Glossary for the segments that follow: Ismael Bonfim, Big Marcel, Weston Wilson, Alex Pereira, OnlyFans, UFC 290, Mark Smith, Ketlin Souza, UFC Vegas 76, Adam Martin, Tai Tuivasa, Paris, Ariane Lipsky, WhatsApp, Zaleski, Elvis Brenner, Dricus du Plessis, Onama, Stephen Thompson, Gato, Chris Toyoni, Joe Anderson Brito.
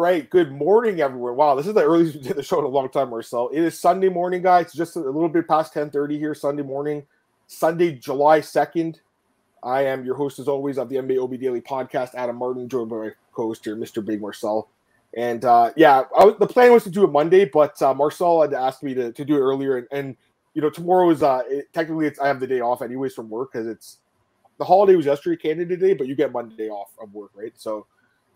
right, good morning, everyone. Wow, this is the earliest we did the show in a long time, Marcel. It is Sunday morning, guys. It's just a little bit past 10:30 here, Sunday morning, Sunday, July 2nd. I am your host, as always, of the NBA OB Daily Podcast, Adam Martin, joined by my co-host here, Mr. Big Marcel. And, the plan was to do it Monday, but Marcel had asked me to do it earlier. And you know, tomorrow is technically I have the day off anyways from work because it's the holiday was yesterday, Canada Day, but you get Monday off of work, right? So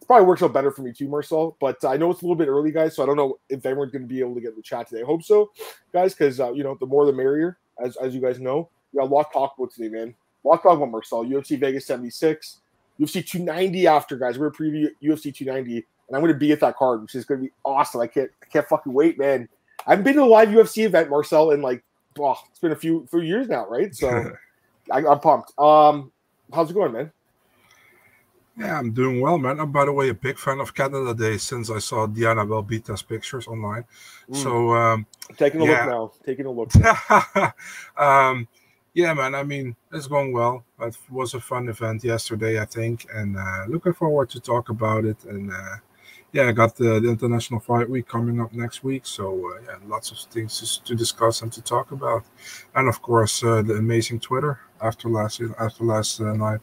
probably works out better for me too, Marcel, but I know it's a little bit early, guys, so I don't know if everyone's going to be able to get in the chat today. I hope so, guys, because, the more the merrier, as you guys know. We got a lot to talk about today, man. A lot to talk about, Marcel. UFC Vegas 76, UFC 290 after, guys. We're going to preview UFC 290, and I'm going to be at that card, which is going to be awesome. I can't fucking wait, man. I haven't been to a live UFC event, Marcel, in it's been a few years now, right? So I'm pumped. How's it going, man? Yeah, I'm doing well, man. I'm, by the way, a big fan of Canada Day since I saw Diana Belbita's pictures online. So Taking a look now. Yeah, man, I mean, it's going well. It was a fun event yesterday, I think, and looking forward to talk about it. And, I got the International Fight Week coming up next week. So, lots of things to discuss and to talk about. And, of course, the amazing Twitter after last night.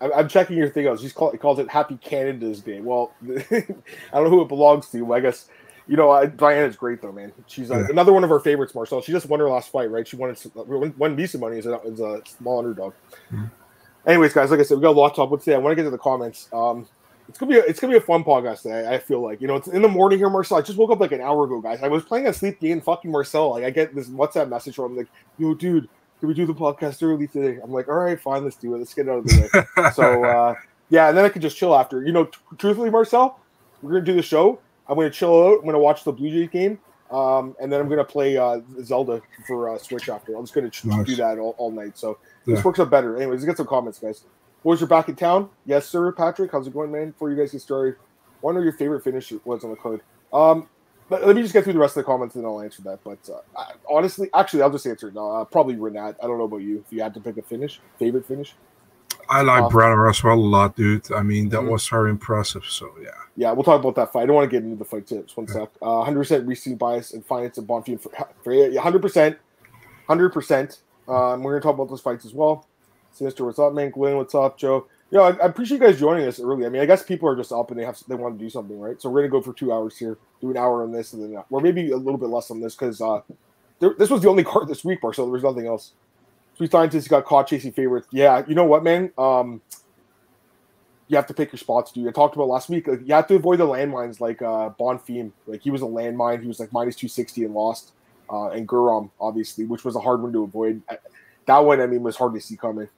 I'm checking your thing out. He calls it Happy Canada's Day. Well, I don't know who it belongs to. I guess, Diana's great, though, man. She's another one of our favorites, Marcel. She just won her last fight, right? She won Visa money as a small underdog. Mm-hmm. Anyways, guys, like I said, we got a lot to talk about today. I want to get to the comments. It's gonna be a fun podcast today, I feel like. It's in the morning here, Marcel. I just woke up like an hour ago, guys. I was playing a sleep game, fucking Marcel. Like, I get this WhatsApp message from him, like, yo, dude, can we do the podcast early today? I'm like, all right, fine, let's do it. Let's get it out of the way. So, and then I could just chill after. Truthfully, Marcel, we're going to do the show. I'm going to chill out. I'm going to watch the Blue Jays game. And then I'm going to play Zelda for Switch after. I'm just going to do that all night. So this works out better. Anyways, let's get some comments, guys. Boys, you're back in town. Yes, sir, Patrick. How's it going, man? Before you guys get started, I wonder your favorite finish was on the card. Let me just get through the rest of the comments and I'll answer that. But I'll just answer it. Probably Renat. I don't know about you. If you had to pick a favorite finish. I like Brenner Roswell a lot, dude. I mean, that was very impressive. So, yeah. Yeah, we'll talk about that fight. I don't want to get into the fight tips. One sec. 100% recent bias and finance of Bonfim. 100%. 100%. We're going to talk about those fights as well. Sinister, what's up, man? Glenn, what's up, Joe? I appreciate you guys joining us early. I mean, I guess people are just up and they want to do something, right? So we're gonna go for 2 hours here, do an hour on this, and then or maybe a little bit less on this because this was the only card this week, Marcel. There was nothing else. Three scientists got caught chasing favorites. Yeah, you know what, man? You have to pick your spots, dude. I talked about last week. Like, you have to avoid the landmines, like Bonfim. Like he was a landmine. He was like -260 and lost. And Guram, obviously, which was a hard one to avoid. That one, I mean, was hard to see coming.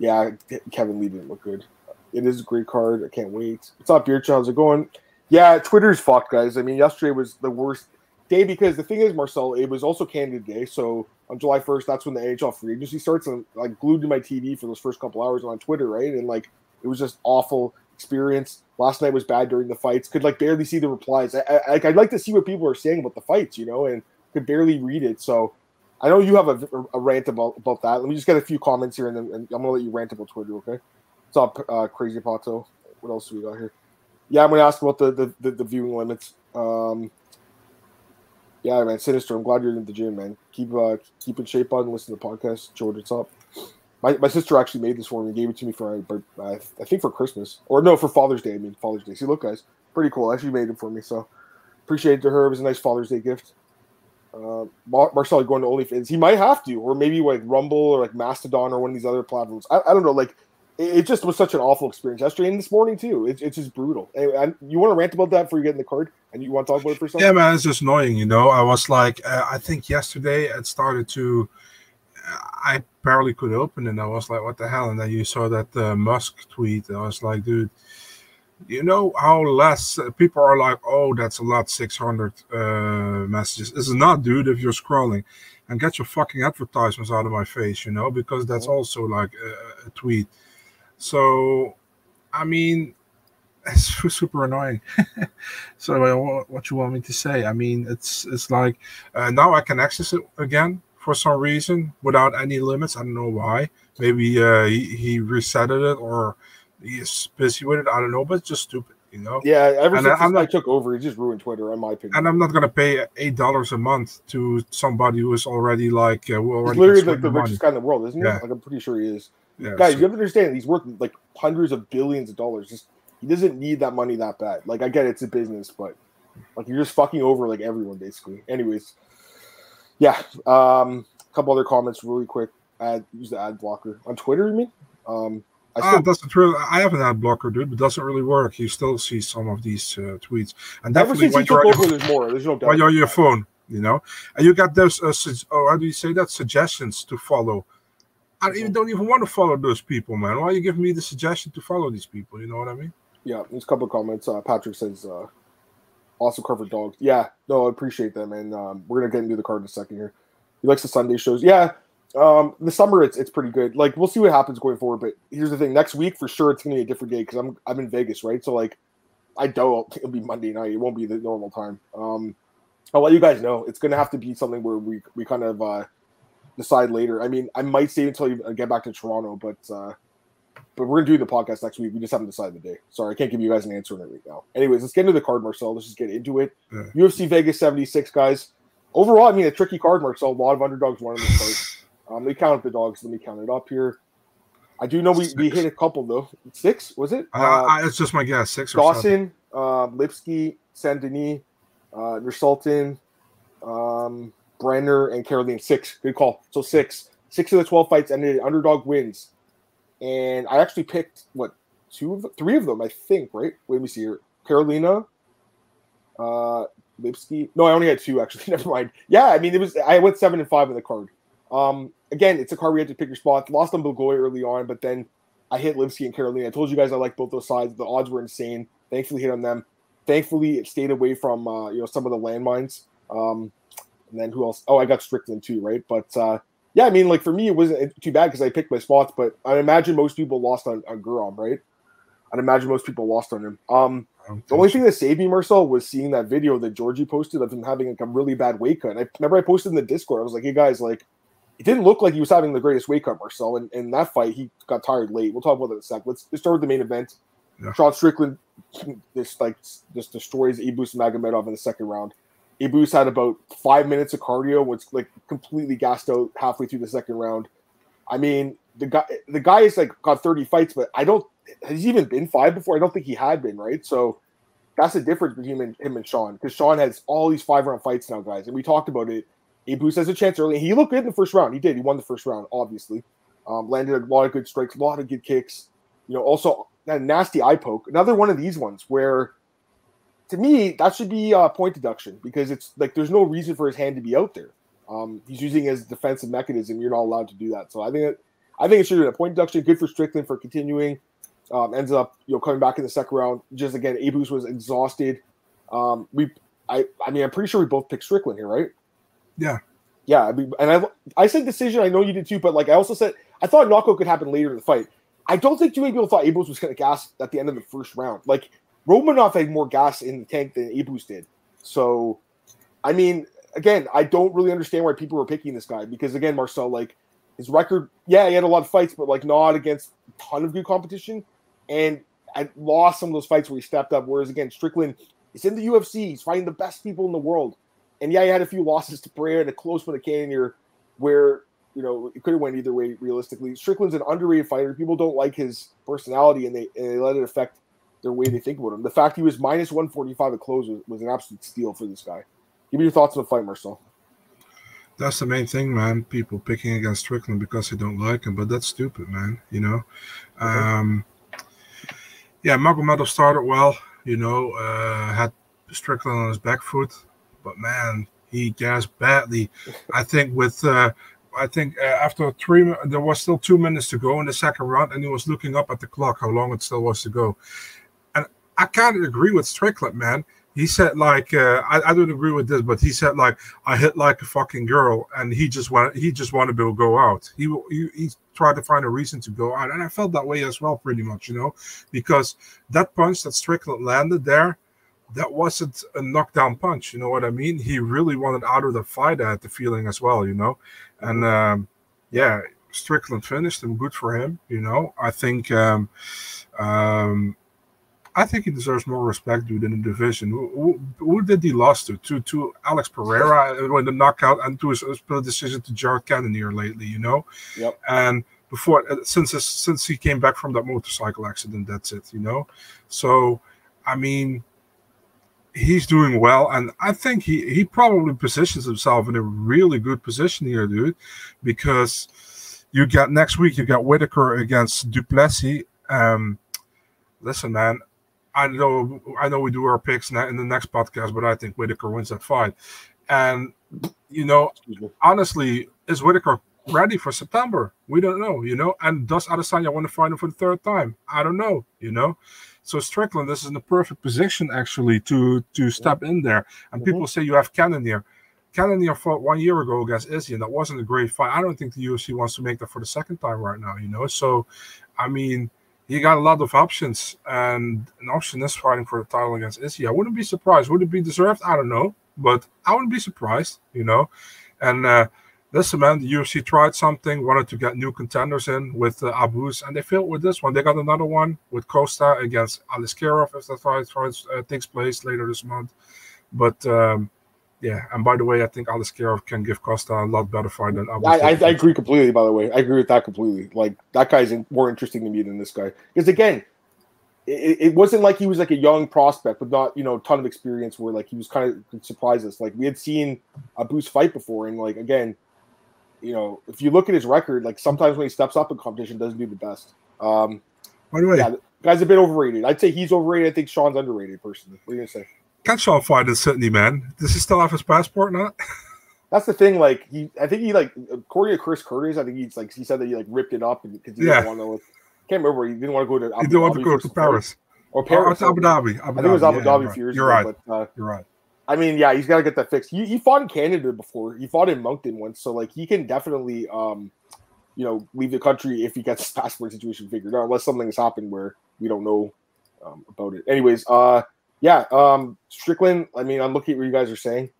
Yeah, Kevin Lee didn't look good. It is a great card. I can't wait. What's up, Beercha? How's it going? Yeah, Twitter's fucked, guys. I mean, yesterday was the worst day because the thing is, Marcel, it was also Canada Day. So on July 1st, that's when the AHL free agency starts. And I'm glued to my TV for those first couple hours on Twitter, right? And it was just awful experience. Last night was bad during the fights. Could barely see the replies. I'd like to see what people are saying about the fights, and could barely read it. So I know you have a rant about that. Let me just get a few comments here, and then I'm going to let you rant about Twitter, okay? What's up, Crazy Pato? What else do we got here? Yeah, I'm going to ask about the viewing limits. Yeah, man, Sinister, I'm glad you're in the gym, man. Keep in shape on and listen to the podcast. Jordan, what's up? My sister actually made this for me and gave it to me for Christmas. Or no, for Father's Day, Father's Day. See, look, guys, pretty cool. Actually made it for me, so appreciate it to her. It was a nice Father's Day gift. Marcel going to OnlyFans. He might have to, or maybe Rumble or Mastodon or one of these other platforms. I don't know. It just was such an awful experience yesterday and this morning too. It's just brutal. And you want to rant about that before you get in the card, and you want to talk about it for a second? Yeah, man, it's just annoying. I was like, I think yesterday it started to. I barely could open it. And I was like, what the hell? And then you saw that Musk tweet. And I was like, dude. You know how less people are like, oh, that's a lot, 600 messages. It's not, dude, if you're scrolling. And get your fucking advertisements out of my face, because that's also like a tweet. So, I mean, it's super annoying. So what you want me to say? I mean, it's like now I can access it again for some reason without any limits. I don't know why. Maybe he resetted it or he's busy with it. I don't know, but it's just stupid, you know. Yeah, ever since I took over, he just ruined Twitter, in my opinion. And I'm not going to pay $8 a month to somebody who is already like, who already literally like the richest guy in the world, isn't he? Yeah. Like, I'm pretty sure he is. Yeah, guys, so you have to understand, he's worth like hundreds of billions of dollars. Just he doesn't need that money that bad. Like, I get it, it's a business, but like you're just fucking over like everyone basically. Anyways, yeah. A couple other comments really quick. Use the ad blocker on Twitter. You mean? I have an ad blocker, dude, but doesn't really work. You still see some of these tweets, and definitely when you're on your phone, you know, and you got those. How do you say that? Suggestions to follow. I don't even want to follow those people, man. Why are you giving me the suggestion to follow these people? You know what I mean? Yeah, there's a couple of comments. Patrick says, "Awesome cover dogs." Yeah, no, I appreciate them, and we're gonna get into the card in a second here. He likes the Sunday shows. Yeah, the summer it's pretty good. Like, we'll see what happens going forward. But here's the thing: next week for sure it's gonna be a different day because I'm in Vegas, right? So like, I doubt it'll be Monday night. It won't be the normal time. I'll let you guys know. It's gonna have to be something where we kind of decide later. I mean, I might save until you get back to Toronto, but we're gonna do the podcast next week. We just haven't decided the day. Sorry, I can't give you guys an answer on it right now. Anyways, let's get into the card, Marcel. Let's just get into it. Yeah. UFC Vegas 76, guys. Overall, I mean, a tricky card, Marcel. A lot of underdogs won in this card. They counted the dogs. Let me count it up here. I do know we hit a couple though. Six was it? It's just my guess. Six. Dawson, or seven. Lipsky, Saint-Denis, Rasultan, Brenner, and Caroline. Six. Good call. So six. Six of the 12 fights ended underdog wins. And I actually picked, what, three of them, I think, right? Wait, let me see here. Carolina, Lipsky. No, I only had two, actually. Never mind. Yeah, I mean, I went 7-5 in the card. Again, it's a card we had to pick your spots. Lost on Bulgoy early on, but then I hit Lipsky and Carolina. I told you guys I liked both those sides. The odds were insane. Thankfully, hit on them. Thankfully, it stayed away from, some of the landmines. And then who else? Oh, I got Strickland too, right? But, yeah, I mean, like, for me, it wasn't too bad because I picked my spots, but I imagine most people lost on Guram, right? I'd imagine most people lost on him. The only thing that saved me, Marcel, was seeing that video that Georgie posted of him having, like, a really bad weight cut. And I remember I posted in the Discord. I was like, hey, guys, like, it didn't look like he was having the greatest weight cut, Marcel. And in that fight, he got tired late. We'll talk about that in a sec. Let's start with the main event. Yeah. Sean Strickland just destroys Ibus Magomedov in the second round. Ibus had about 5 minutes of cardio, was like completely gassed out halfway through the second round. I mean, the guy is like got 30 fights, but has he even been five before? I don't think he had been, right? So that's the difference between him and Sean, because Sean has all these 5-round fights now, guys. And we talked about it. Ibus has a chance early. He looked good in the first round. He did. He won the first round, obviously. Landed a lot of good strikes, a lot of good kicks. You know, also that nasty eye poke. Another one of these ones where, to me, that should be a point deduction because it's like there's no reason for his hand to be out there. He's using his defensive mechanism. You're not allowed to do that. So I think it should be a point deduction. Good for Strickland for continuing. Ends up coming back in the second round. Just again, Ibus was exhausted. I mean, I'm pretty sure we both picked Strickland here, right? Yeah. Yeah. I mean, and I said decision. I know you did too, but like I also said, I thought knockout could happen later in the fight. I don't think too many people thought Ibus was going to gas at the end of the first round. Like, Romanov had more gas in the tank than Ibus did. So, I mean, again, I don't really understand why people were picking this guy because, again, Marcel, like, his record, yeah, he had a lot of fights, but, like, not against a ton of good competition. And I lost some of those fights where he stepped up. Whereas, again, Strickland is in the UFC. He's fighting the best people in the world. And, yeah, he had a few losses to Pereira and a close one to Cannonier where, it could have went either way realistically. Strickland's an underrated fighter. People don't like his personality, and they let it affect their way they think about him. The fact he was minus 145 at close was an absolute steal for this guy. Give me your thoughts on the fight, Marcel. That's the main thing, man. People picking against Strickland because they don't like him, but that's stupid, man. Yeah, Magomedov started well. Had Strickland on his back foot, but man, he gassed badly. I think after there was still 2 minutes to go in the second round, and he was looking up at the clock how long it still was to go. And I kind of agree with Strickland, man. He said, like, I don't agree with this, but he said, like, I hit like a fucking girl, and he just wanted to go out. He tried to find a reason to go out, and I felt that way as well, pretty much, because that punch that Strickland landed there, that wasn't a knockdown punch, you know what I mean? He really wanted out of the fight, I had the feeling as well, And, yeah, Strickland finished him. Good for him. You know, I think he deserves more respect, dude, in the division. Who did he lost to Alex Pereira when the knockout, and to his decision to Jared Cannonier lately, you know? Yep. And before, since he came back from that motorcycle accident, that's it, you know? So, I mean, he's doing well, and I think he probably positions himself in a really good position here, dude, because you got next week, you got Whittaker against Duplessis. Listen, man, I know we do our picks in the next podcast, but I think Whittaker wins that fight. And, you know, honestly, is Whittaker ready for September? We don't know, you know. And does Adesanya want to fight him for the third time? I don't know, you know. So Strickland, this is in the perfect position, actually, to step in there. And people say you have Cannonier. Cannonier fought 1 year ago against Izzy, and that wasn't a great fight. I don't think the UFC wants to make that for the second time right now, you know. So, I mean, you got a lot of options, and an option is fighting for the title against Izzy. I wouldn't be surprised. Would it be deserved? I don't know, but I wouldn't be surprised, you know. And listen, man, the UFC tried something, wanted to get new contenders in with Abus, and they failed with this one. They got another one with Costa against Aliskerov if the fight takes place later this month. But, yeah, and by the way, I think Aliskerov can give Costa a lot better fight than Abus. I agree completely, by the way. I agree with that completely. Like, that guy's more interesting to me than this guy. Because, again, it wasn't like he was like a young prospect, but not, you know, a ton of experience where, like, he was kind of surprised us. Like, we had seen Abus fight before, and, like, again, you know, if you look at his record, like sometimes when he steps up in competition, doesn't do the best. By the way, yeah, the guy's a bit overrated. I'd say he's overrated. I think Sean's underrated, personally. What are you gonna say? Can Sean fight in Sydney, man? Does he still have his passport? Not. That's the thing. Like I think he like according to Chris Curtis, I think he's like he said that he like ripped it up because he didn't want to. Can't remember. He didn't want to go to. He didn't want to go to Paris or Paris. Abu Dhabi. I think it was Abu Dhabi. Years ago. Right. But, you're right. I mean, yeah, he's got to get that fixed. He fought in Canada before. He fought in Moncton once, so like he can definitely, you know, leave the country if he gets his passport situation figured out, unless something has happened where we don't know about it. Anyways, yeah, Strickland. I mean, I'm looking at what you guys are saying.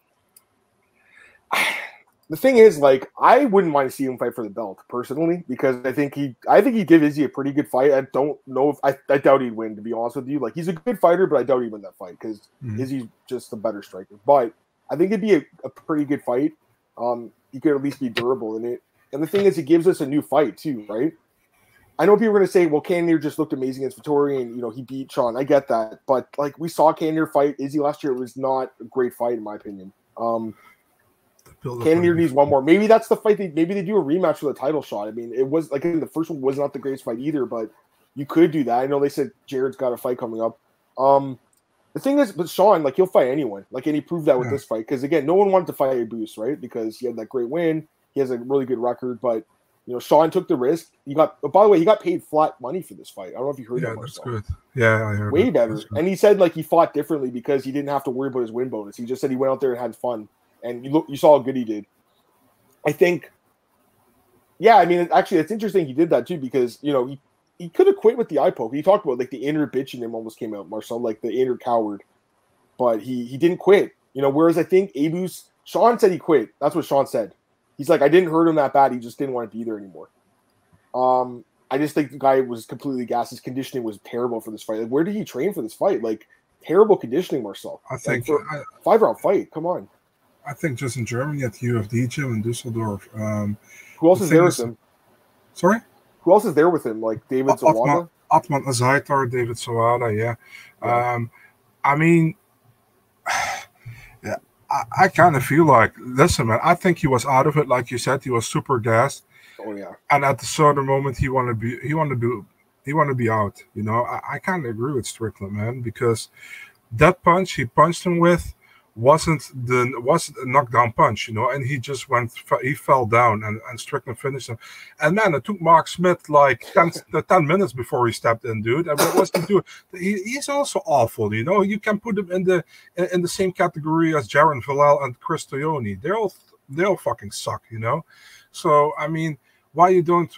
The thing is, like, I wouldn't mind seeing him fight for the belt personally because I think he'd give Izzy a pretty good fight. I don't know if I doubt he'd win, to be honest with you. Like, he's a good fighter, but I doubt he'd win that fight because Izzy's just a better striker. But I think it'd be a pretty good fight. He could at least be durable in it. And the thing is, it gives us a new fight too, right? I know people are going to say, well, Cannonier just looked amazing against Vettori and, you know, he beat Sean. I get that. But, like, we saw Cannonier fight Izzy last year. It was not a great fight, in my opinion. Cannonier needs one more. Maybe that's the fight. Maybe they do a rematch for the title shot. I mean, it was like the first one was not the greatest fight either, but you could do that. I know they said Jared's got a fight coming up. The thing is, but Sean, like he'll fight anyone. Like, and he proved that with this fight because again, no one wanted to fight Ibus, right? Because he had that great win. He has a really good record, but you know, Sean took the risk. He got. By the way, he got paid flat money for this fight. I don't know if you heard that. Yeah, that's good. Yeah, I heard. Way better. And he said like he fought differently because he didn't have to worry about his win bonus. He just said he went out there and had fun. And you saw how good he did. I think, yeah, I mean, actually, it's interesting he did that too because, you know, he could have quit with the eye poke. He talked about, like, the inner bitch in him almost came out, Marcel, like the inner coward. But he didn't quit, you know, whereas I think Abus, Sean said he quit. That's what Sean said. He's like, I didn't hurt him that bad. He just didn't want to be there anymore. I just think the guy was completely gassed. His conditioning was terrible for this fight. Like, where did he train for this fight? Like, terrible conditioning, Marcel. I think. Like, five-round fight, come on. I think just in Germany at the UFD gym in Düsseldorf. Who else is there with him? Sorry? Who else is there with him? Like David Zawada? Atman Azaitar, David Zawada, yeah. I mean, yeah, I kind of feel like, listen, man, I think he was out of it. Like you said, he was super gassed. Oh, yeah. And at a certain moment, he wanted to be out. You know, I kind of agree with Strickland, man, because that punch he punched him with, wasn't a knockdown punch, you know, and he just fell down and Strickland finished him. And man, it took Mark Smith like 10 minutes before he stepped in, dude. And what was he doing? He's also awful, you know. You can put him in the same category as Jaron Villal and Chris Toyoni. They all fucking suck, you know. So I mean, why you don't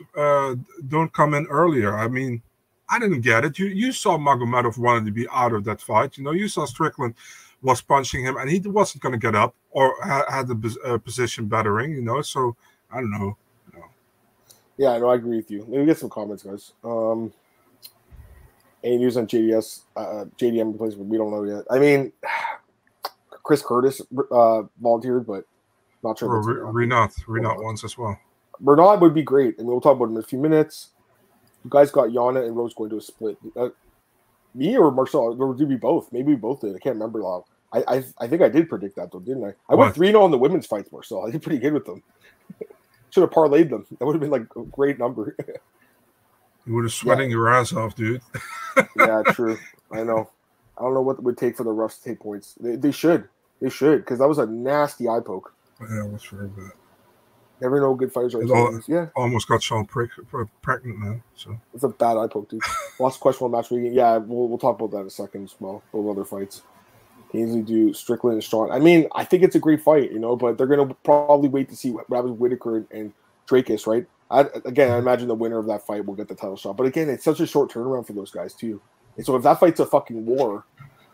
come in earlier? I mean, I didn't get it. You saw Magomedov wanted to be out of that fight, you know. You saw Strickland was punching him, and he wasn't going to get up or had the position bettering, you know. So I don't know. Yeah, no, I agree with you. Let me get some comments, guys. Any news on JDS, JDM replacement? We don't know yet. I mean, Chris Curtis volunteered, but not sure. Renaud wants as well. Renaud would be great, and we'll talk about him in a few minutes. You guys got Yana and Rose going to a split. Me or Marcel? Or did we both? Maybe we both did. I can't remember now. I think I did predict that, though, didn't I? I went 3-0 in the women's fights, Marcel. I did pretty good with them. Should have parlayed them. That would have been, like, a great number. You would have sweating your ass off, dude. Yeah, true. I know. I don't know what it would take for the Ruffs to take points. They should. They should, because that was a nasty eye poke. Yeah, I was sure of that. Never know good fighters are almost got Sean pregnant now. So it's a bad eye poke, dude. Lots of questionable match making. Yeah, we'll talk about that in a second as well. Those other fights. Can easily do Strickland and Strong. I mean, I think it's a great fight, you know, but they're going to probably wait to see what happens with Whittaker and Drakus, right? I imagine the winner of that fight will get the title shot. But again, it's such a short turnaround for those guys, too. And so if that fight's a fucking war,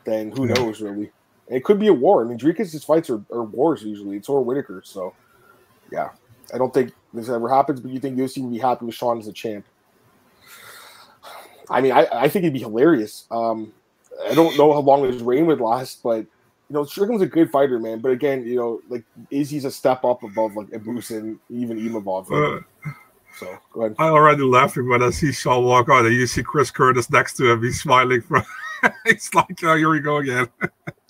then who knows, really? And it could be a war. I mean, Drakus' fights are wars usually. It's or Whittaker. So, yeah. I don't think this ever happens, but you think UFC would be happy with Sean as a champ. I mean, I think it'd be hilarious. I don't know how long his reign would last, but, you know, Strickland's a good fighter, man. But again, you know, like, Izzy's a step up above, like, Ibus and even Imavov. So, go ahead. I'm already laughing when I see Sean walk out and you see Chris Curtis next to him. He's smiling. It's like, oh, here we go again.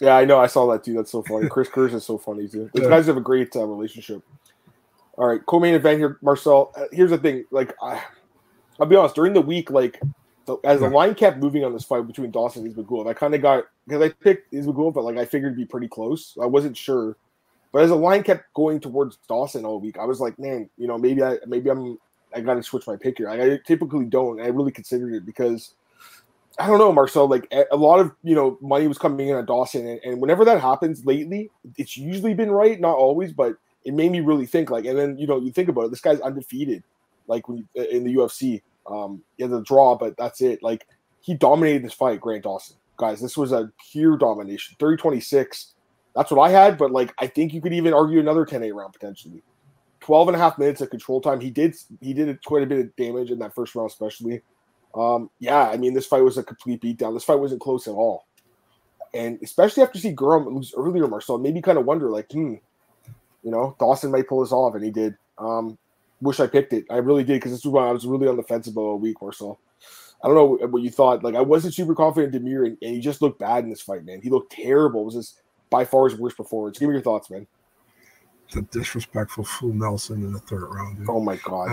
Yeah, I know. I saw that, too. That's so funny. Chris Curtis is so funny, too. These guys have a great relationship. All right, co-main event here, Marcel. Here's the thing. Like, I'll be honest. During the week, like, the line kept moving on this fight between Dawson and Ismagulov, I kind of got – because I picked Ismagulov, but, like, I figured it'd be pretty close. I wasn't sure. But as the line kept going towards Dawson all week, I was like, man, you know, maybe I got to switch my pick here. I typically don't. I really considered it because – I don't know, Marcel. Like, a lot of, you know, money was coming in on Dawson. And whenever that happens lately, it's usually been right, not always, but it made me really think. Like, and then, you know, you think about it. This guy's undefeated, like, when in the UFC. He had a draw, but that's it. Like, he dominated this fight, Grant Dawson. Guys, this was a pure domination. 30-26. That's what I had, but, like, I think you could even argue another 10-8 round, potentially. 12 and a half minutes of control time. He did quite a bit of damage in that first round, especially. Yeah, I mean, this fight was a complete beatdown. This fight wasn't close at all. And especially after seeing Guram lose earlier, Marcel, made me kind of wonder, like, you know, Dawson might pull this off, and he did. Wish I picked it. I really did, because this was when I was really on the fence about a week or so. I don't know what you thought. Like, I wasn't super confident in Damir, and he just looked bad in this fight, man. He looked terrible. It was just by far his worst performance. Give me your thoughts, man. The disrespectful fool Nelson in the third round, dude. Oh, my God.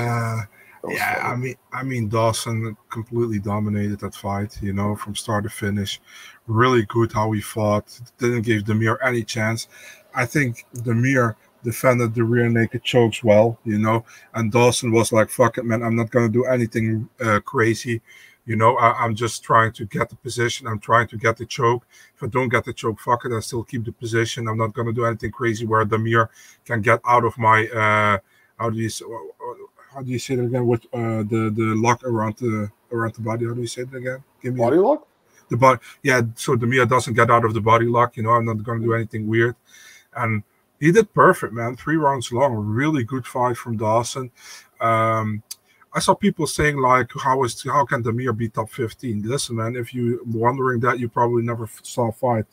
Yeah, funny. I mean, Dawson completely dominated that fight, you know, from start to finish. Really good how he fought. Didn't give Damir any chance. I think Damir defended the rear naked chokes well, you know, and Dawson was like, fuck it, man, I'm not going to do anything crazy, you know, I'm just trying to get the position, I'm trying to get the choke, if I don't get the choke, fuck it, I still keep the position, I'm not going to do anything crazy where Damir can get out of my, how do you say that again, with the lock around the body, how do you say that again? Give me body lock? The body, yeah, so Damir doesn't get out of the body lock, you know, I'm not going to do anything weird, and he did perfect, man. 3 rounds long. Really good fight from Dawson. I saw people saying, like, how can Damir be top 15? Listen, man, if you're wondering that, you probably never saw a fight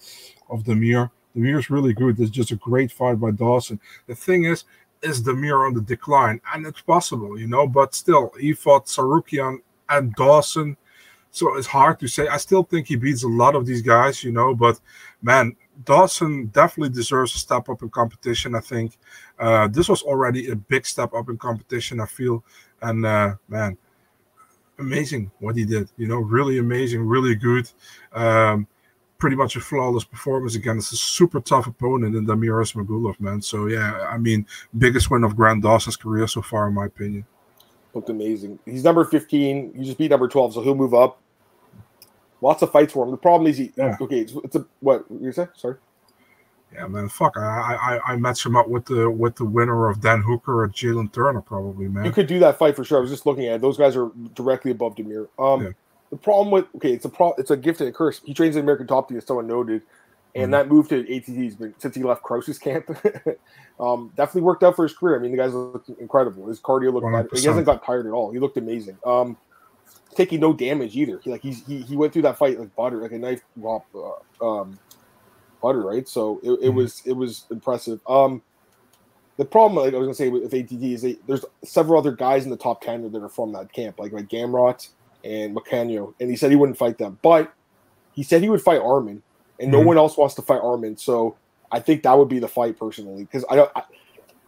of Damir. Damir's really good. It's just a great fight by Dawson. The thing is Damir on the decline? And it's possible, you know, but still, he fought Tsarukyan and Dawson, so it's hard to say. I still think he beats a lot of these guys, you know, but, man, Dawson definitely deserves a step up in competition, I think. This was already a big step up in competition, I feel. And, man, amazing what he did. You know, really amazing, really good. Pretty much a flawless performance again. It's a super tough opponent in Damir Ismagulov, man. So, yeah, I mean, biggest win of Grant Dawson's career so far, in my opinion. Looked amazing. He's number 15. He just beat number 12, so he'll move up. Lots of fights for him. The problem is he. Yeah. Okay, it's a what you say? Sorry. Yeah, man. Fuck. I matched him up with the winner of Dan Hooker or Jalen Turner, probably, man. You could do that fight for sure. I was just looking at it. Those guys are directly above Damir. The problem with it's a gift and a curse. He trains in American Top Team, as someone noted. And that move to ATT since he left Kroos's camp definitely worked out for his career. I mean, the guy's looked incredible. His cardio looked bad. He hasn't got tired at all. He looked amazing. Taking no damage either. He went through that fight like butter, like a knife drop butter, right? So it was impressive. The problem, like I was gonna say, with ATT is there's several other guys in the top 10 that are from that camp, like Gamrot and Macanio, and he said he wouldn't fight them, but he said he would fight Arman. And no one else wants to fight Arman, so I think that would be the fight personally. Because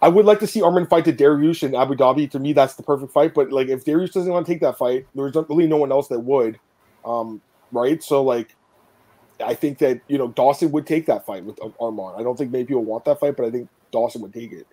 I would like to see Arman fight to Dariush in Abu Dhabi. To me, that's the perfect fight. But like, if Dariush doesn't want to take that fight, there's really no one else that would, right? So like, I think that Dawson would take that fight with Arman. I don't think many people want that fight, but I think Dawson would take it.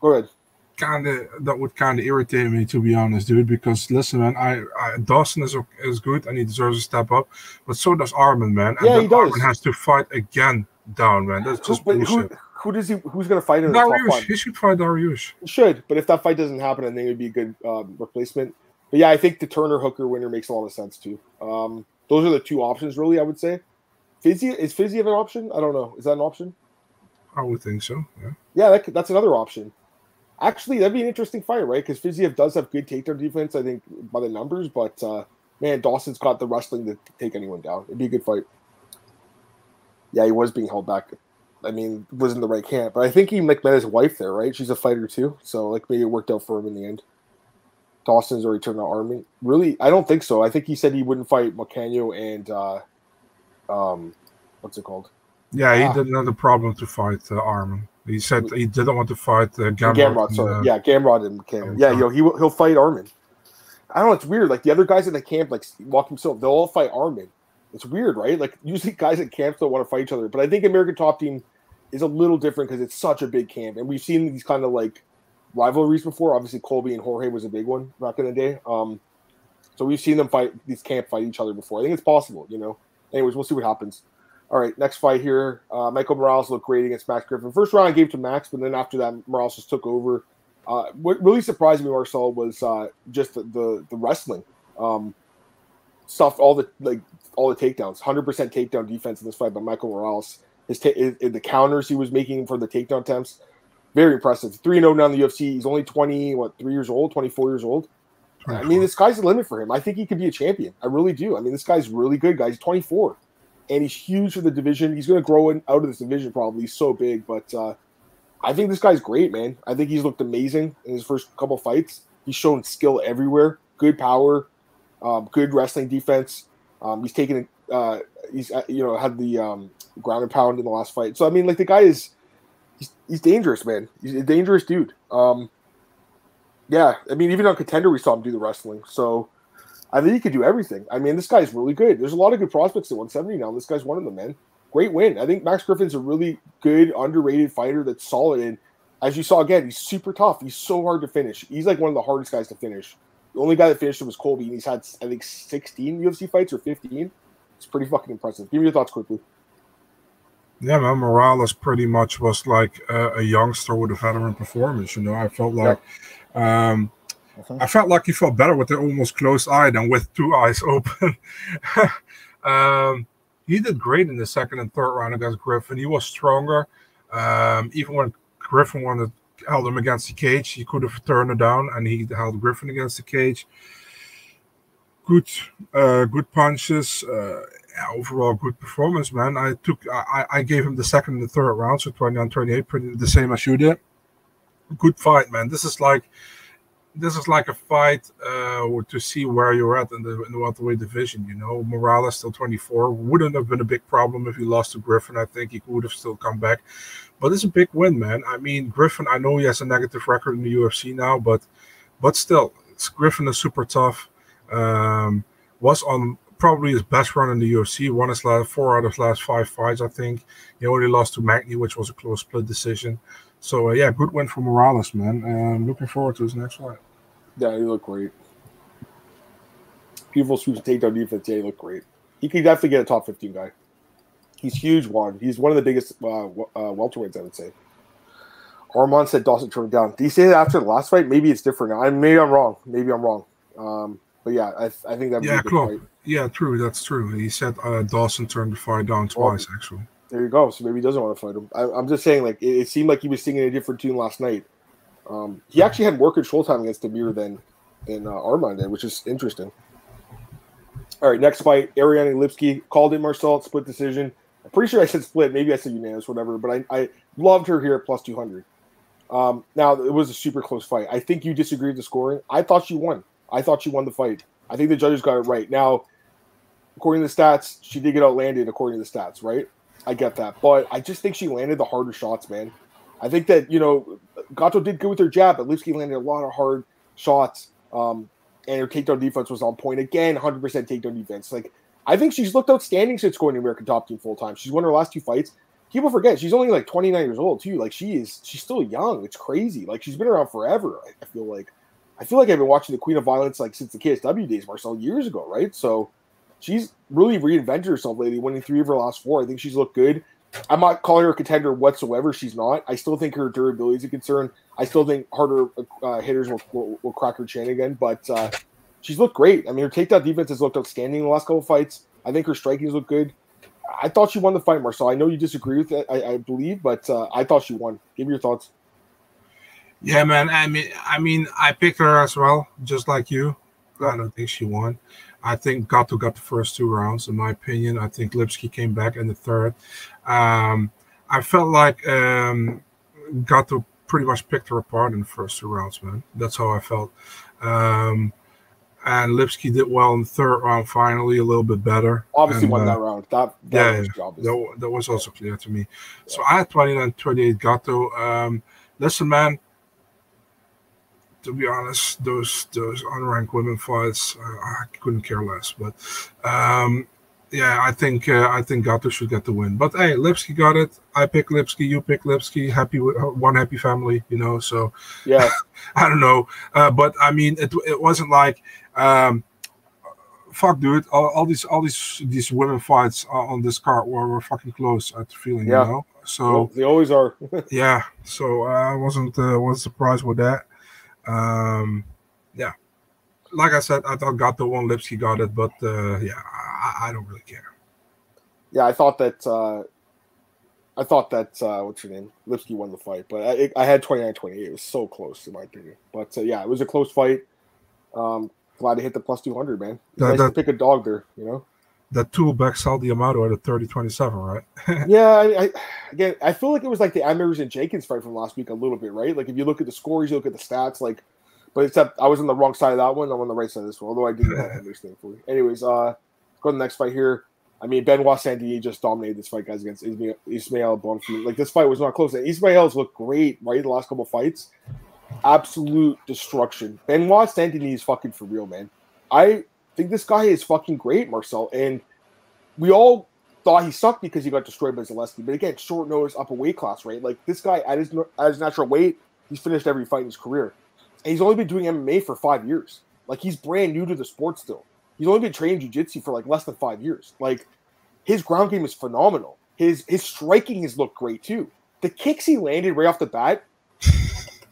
Go ahead. That would kind of irritate me, to be honest, dude. Because listen, man, Dawson is good and he deserves a step up, but so does Arman, man. And yeah, he does. Arman has to fight again down, man. That's just bullshit. Who does he? Who's gonna fight him? Dariush. He should fight Dariush. He should, but if that fight doesn't happen, I think it would be a good replacement. But yeah, I think the Turner Hooker winner makes a lot of sense too. Those are the two options, really. I would say, Fiziev an option? I don't know. Is that an option? I would think so. Yeah. Yeah, that's another option. Actually, that'd be an interesting fight, right? Because Fiziev does have good takedown defense, I think, by the numbers. But, man, Dawson's got the wrestling to take anyone down. It'd be a good fight. Yeah, he was being held back. I mean, was in the right camp. But I think he met his wife there, right? She's a fighter, too. So, like, maybe it worked out for him in the end. Dawson's already turned out Arman. Really? I don't think so. I think he said he wouldn't fight Macanio and, what's it called? Yeah, he didn't have the problem to fight Arman. He said he didn't want to fight Gamrot. Gamrot and Cam. Yeah, he'll fight Arman. I don't know. It's weird. Like the other guys in the camp, like Walk himself, they'll all fight Arman. It's weird, right? Like usually guys at camps don't want to fight each other, but I think American Top Team is a little different because it's such a big camp, and we've seen these kind of like rivalries before. Obviously, Colby and Jorge was a big one back in the day. So we've seen them fight each other before. I think it's possible, Anyways, we'll see what happens. All right, next fight here. Michael Morales looked great against Max Griffin. First round I gave to Max, but then after that, Morales just took over. What really surprised me, Marcel, was just the wrestling. Stuffed all the takedowns. 100% takedown defense in this fight by Michael Morales. The counters he was making for the takedown attempts, very impressive. 3-0 now in the UFC. He's only 24 years old. I mean, this guy's the limit for him. I think he could be a champion. I really do. I mean, this guy's really good, guys. He's 24. And he's huge for the division. He's going to grow out of this division probably. He's so big. But I think this guy's great, man. I think he's looked amazing in his first couple fights. He's shown skill everywhere. Good power. Good wrestling defense. He's taken had the ground and pound in the last fight. So, I mean, like the guy is – he's dangerous, man. He's a dangerous dude. Yeah. I mean, even on Contender we saw him do the wrestling. So – I think he could do everything. I mean, this guy's really good. There's a lot of good prospects at 170 now. This guy's one of them, man. Great win. I think Max Griffin's a really good, underrated fighter that's solid. And as you saw again, he's super tough. He's so hard to finish. He's like one of the hardest guys to finish. The only guy that finished him was Colby, and he's had, I think, 16 UFC fights or 15. It's pretty fucking impressive. Give me your thoughts quickly. Yeah, man, Morales pretty much was like a youngster with a veteran performance. I felt like I felt like he felt better with an almost closed eye than with two eyes open. He did great in the second and third round against Griffin. He was stronger. Even when Griffin held him against the cage, he could have turned it down, and he held Griffin against the cage. Good punches. Overall, good performance, man. I gave him the second and the third round, so 29-28, pretty the same as you did. Good fight, man. This is like a fight to see where you're at in the welterweight division. Morales still 24 wouldn't have been a big problem if he lost to Griffin. I think he would have still come back, but it's a big win, man. I mean, Griffin. I know he has a negative record in the UFC now, but still, Griffin is super tough. Was on probably his best run in the UFC. Won his last 4 out of his last 5 fights, I think. He only lost to Magny, which was a close split decision. So yeah, good win for Morales, man. Looking forward to his next fight. Yeah, he looked great. Beautiful switch takedown defense. Yeah, he looked great. He could definitely get a top 15 guy. He's huge, one. He's one of the biggest welterweights, I would say. Arman said Dawson turned him down. Did he say that after the last fight? Maybe it's different now. Maybe I'm wrong. But yeah, I think that. Yeah, Klopp. Fight. Yeah, true. That's true. He said Dawson turned the fight down twice, actually. There you go. So maybe he doesn't want to fight him. I'm just saying, like, it seemed like he was singing a different tune last night. He actually had more control time against Damir than Arman did, which is interesting. All right, next fight, Ariane Lipsky called in Marcel, split decision. I'm pretty sure I said split. Maybe I said unanimous, whatever. But I loved her here at plus 200. Now, it was a super close fight. I think you disagreed with the scoring. I thought she won. I thought she won the fight. I think the judges got it right. Now, according to the stats, she did get outlanded according to the stats, right? I get that. But I just think she landed the harder shots, man. I think that, you know, Gato did good with her jab, but Lipsky landed a lot of hard shots. And her takedown defense was on point. Again, 100% takedown defense. Like, I think she's looked outstanding since going to American Top Team full-time. She's won her last two fights. People forget, she's only like 29 years old, too. Like, she's still young. It's crazy. Like, she's been around forever, I feel like. I feel like I've been watching the Queen of Violence, like, since the KSW days, Marcel, years ago, right? So she's really reinvented herself lately, winning 3 of her last 4. I think she's looked good. I'm not calling her a contender whatsoever. She's not. I still think her durability is a concern. I still think harder hitters will crack her chin again. But she's looked great. I mean, her takedown defense has looked outstanding in the last couple of fights. I think her striking has looked good. I thought she won the fight, Marcel. I know you disagree with that, I believe, but I thought she won. Give me your thoughts. Yeah, man. I mean, I picked her as well, just like you. I don't think she won. I think Gato got the first 2 rounds, in my opinion. I think Lipsky came back in the third. I felt like Gato pretty much picked her apart in the first 2 rounds, man. That's how I felt. And Lipsky did well in the third round, finally, a little bit better. Obviously and, won that round. That was also clear to me. Yeah. So I had 29-28 Gato. Listen, man. To be honest, those unranked women fights, I couldn't care less. But yeah, I think Gato should get the win. But hey, Lipsky got it. I pick Lipsky. You pick Lipsky. Happy with one happy family, you know. So yeah, I don't know. But I mean, it wasn't like fuck, dude. All these women fights on this card were fucking close. I had the feeling, yeah. You know. So well, they always are. Yeah. So I wasn't surprised with that. Yeah, like I said, I thought Gato won, Lipsky got it, but yeah, I don't really care. Yeah, I thought that what's her name, Lipsky won the fight, but I had 29-28. It was so close, in my opinion. But yeah, it was a close fight. Glad to hit the plus 200, man. Nice to pick a dog there, you know. That tool back Saldi Amato at a 30-27, right? Yeah, I feel like it was like the Amers and Jenkins fight from last week a little bit, right? Like if you look at the scores, you look at the stats, like. But except I was on the wrong side of that one. I'm on the right side of this one, although I didn't have Amers, thankfully. Anyways, go to the next fight here. I mean, Benoit Saint-Denis just dominated this fight, guys, against Ismael Bonfim. Like this fight was not close. And Ismael's looked great, right? The last couple of fights, absolute destruction. Benoit Saint-Denis is fucking for real, man. I think this guy is fucking great, Marcel, and we all thought he sucked because he got destroyed by Zaleski. But again, short nose, up a weight class, right? Like this guy at his natural weight, he's finished every fight in his career, and he's only been doing MMA for 5 years. Like he's brand new to the sport still. He's only been training jiu-jitsu for like less than 5 years. Like his ground game is phenomenal. His striking has looked great too. The kicks he landed right off the bat.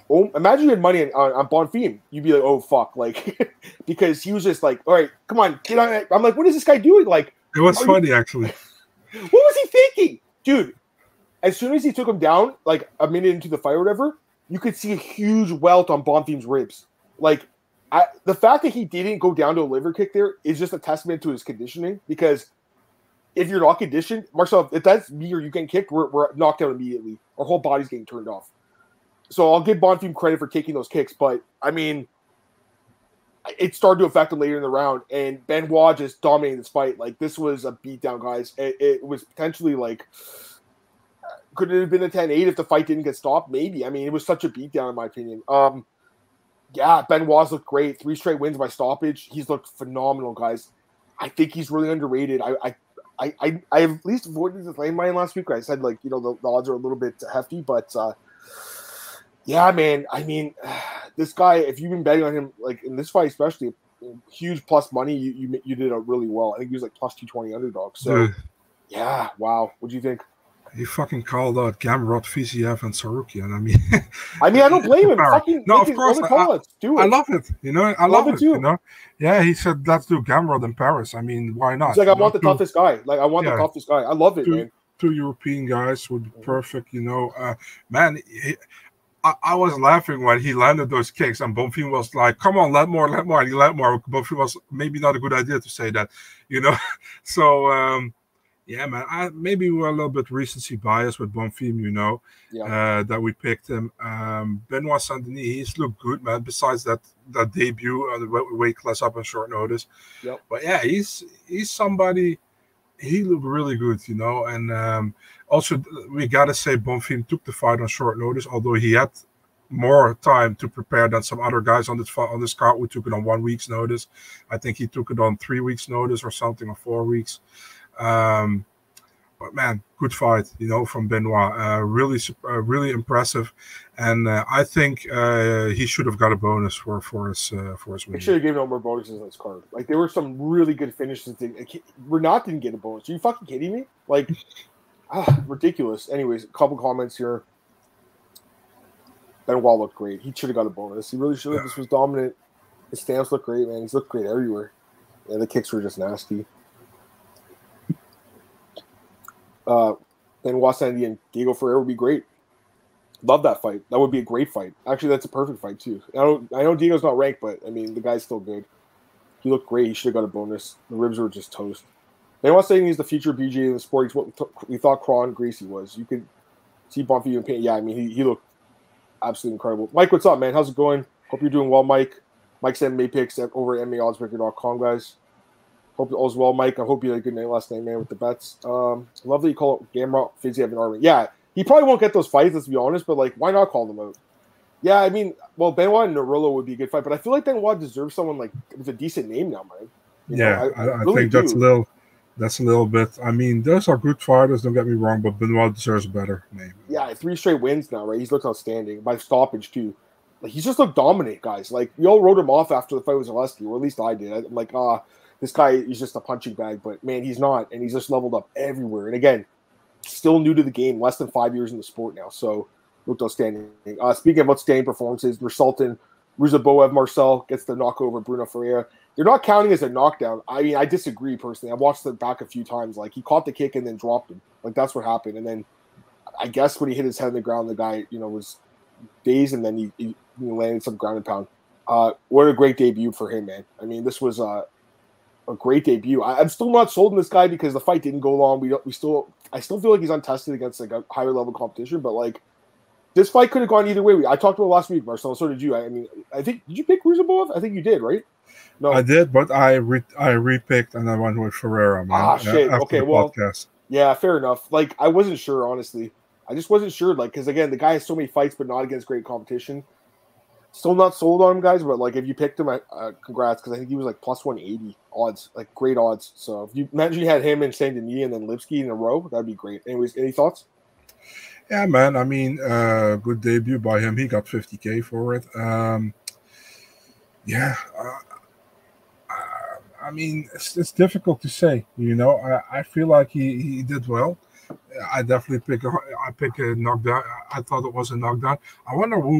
Oh, imagine you had money on Bonfim. You'd be like, oh, fuck. Like, because he was just like, all right, come on, get on it. I'm like, what is this guy doing? Like, it was funny, actually. What was he thinking? Dude, as soon as he took him down, like a minute into the fight or whatever, you could see a huge welt on Bonfim's ribs. Like, the fact that he didn't go down to a liver kick there is just a testament to his conditioning. Because if you're not conditioned, Marcel, if that's me or you getting kicked, we're knocked out immediately. Our whole body's getting turned off. So I'll give Bonfim credit for taking those kicks, but, I mean, it started to affect him later in the round, and Benoit just dominated this fight. Like, this was a beatdown, guys. It was potentially, like, could it have been a 10-8 if the fight didn't get stopped? Maybe. I mean, it was such a beatdown, in my opinion. Yeah, Benoit's looked great. 3 straight wins by stoppage. He's looked phenomenal, guys. I think he's really underrated. I at least avoided this landmine last week. I said, like, you know, the odds are a little bit hefty, but... yeah, man. I mean, this guy, if you've been betting on him, like in this fight especially, huge plus money, you did really well. I think he was like plus 220 underdog. So, yeah, wow. What do you think? He fucking called out Gamrot, Fiziev, and Tsarukyan. I mean, I don't blame him. Fucking no, of course, I love it. You know, I love it. Too. You know, yeah. He said, "Let's do Gamrot in Paris." I mean, why not? He's like, I want the toughest guy. Like, I want the toughest guy. I love it, man. Two European guys would be perfect. You know, man. I was laughing when he landed those kicks, and Bonfim was like, "Come on, let more," and he let more. Bonfim was maybe not a good idea to say that, you know. So, yeah, man, maybe we're a little bit recency biased with Bonfim, you know, that we picked him. Benoit Saint-Denis, he's looked good, man. Besides that debut, the weight class up on short notice. Yep. But yeah, he's somebody. He looked really good, you know, and also we gotta say Bonfim took the fight on short notice, although he had more time to prepare than some other guys on this card. We took it on 1 week's notice. I think he took it on 3 weeks' notice or something, or 4 weeks. But man, good fight, you know, from Benoit. Really impressive, and I think he should have got a bonus for his win. They should have given him more bonuses on this card. Like, there were some really good finishes. Renat didn't get a bonus. Are you fucking kidding me? Like, ridiculous. Anyways, a couple comments here. Benoit looked great. He should have got a bonus. He really should have. Yeah. This was dominant. His stance looked great, man. He's looked great everywhere. Yeah, the kicks were just nasty. Then Wasandy and Diego Ferrer would be great. Love that fight. That would be a great fight. Actually, that's a perfect fight too. I know Dino's not ranked, but I mean, the guy's still good. He looked great. He should have got a bonus. The ribs were just toast. Then Wasandy is the future BJ in the sport. He's what we thought Kron Gracie was. You could see Bonfim and Payne. Yeah, I mean, he looked absolutely incredible. Mike, what's up, man? How's it going? Hope you're doing well, Mike. Mike's MMA picks over at MAOddsBreaker.com, guys. Hope all's well, Mike. I hope you had a good night last night, man, with the bets. Love that you call it Gamrot, Fiziev, and Arman. Yeah, he probably won't get those fights, let's be honest, but, like, why not call them out? Yeah, I mean, well, Benoit and Narillo would be a good fight, but I feel like Benoit deserves someone, like, with a decent name now, Mike. You know, I really think that's a little bit. I mean, those are good fighters, don't get me wrong, but Benoit deserves a better name. Yeah, 3 straight wins now, right? He's looked outstanding by stoppage, too. Like, he's just looked dominant, guys. Like, we all wrote him off after the fight with Zaleski, or at least I did. I'm like, this guy is just a punching bag, but, man, he's not, and he's just leveled up everywhere. And, again, still new to the game, less than 5 years in the sport now, so looked outstanding. Speaking of outstanding performances, Rasultan Ruzaboev, Marcel gets the knockover over Bruno Ferreira. They're not counting as a knockdown. I mean, I disagree personally. I watched them back a few times. Like, he caught the kick and then dropped him. Like, that's what happened. And then I guess when he hit his head on the ground, the guy, you know, was dazed, and then he landed some ground and pound. What a great debut for him, man. I mean, this was a great debut. I'm still not sold on this guy because the fight didn't go long. I still feel like he's untested against, like, a higher level competition. But, like, this fight could have gone either way. I talked about it last week, Marcel. So did you? I mean, I think, did you pick Ruzaboev? I think you did, right? No, I did, but I repicked and I went with Ferreira. Man. Shit. Okay, well, podcast. Yeah, fair enough. Like, I wasn't sure, honestly. I just wasn't sure, like, because again, the guy has so many fights, but not against great competition. Still not sold on him, guys, but, like, if you picked him, congrats, because I think he was, like, plus 180 odds, like, great odds. So if you imagine you had him and Saint-Denis and then Lipsky in a row, that'd be great. Anyways, any thoughts? Yeah, man, I mean, good debut by him. He got 50K for it. I mean, it's difficult to say, you know. I feel like he did well. I definitely pick a knockdown. I thought it was a knockdown. I wonder who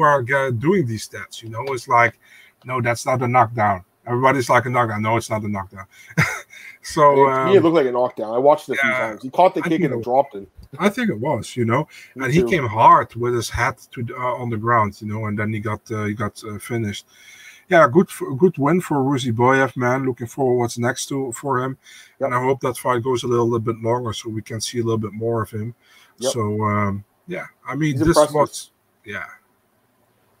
are doing these stats. You know, it's like, no, that's not a knockdown. Everybody's like, a knockdown. No, it's not a knockdown. So to me, it looked like a knockdown. I watched it a few times. He caught the kick and dropped it. I think it was, you know, and he came hard with his head to on the ground, you know, and then he got finished. Yeah, good win for Ruzaboev, man. Looking forward what's next for him. Yep. And I hope that fight goes a little bit longer so we can see a little bit more of him. Yep. So, yeah. I mean, he's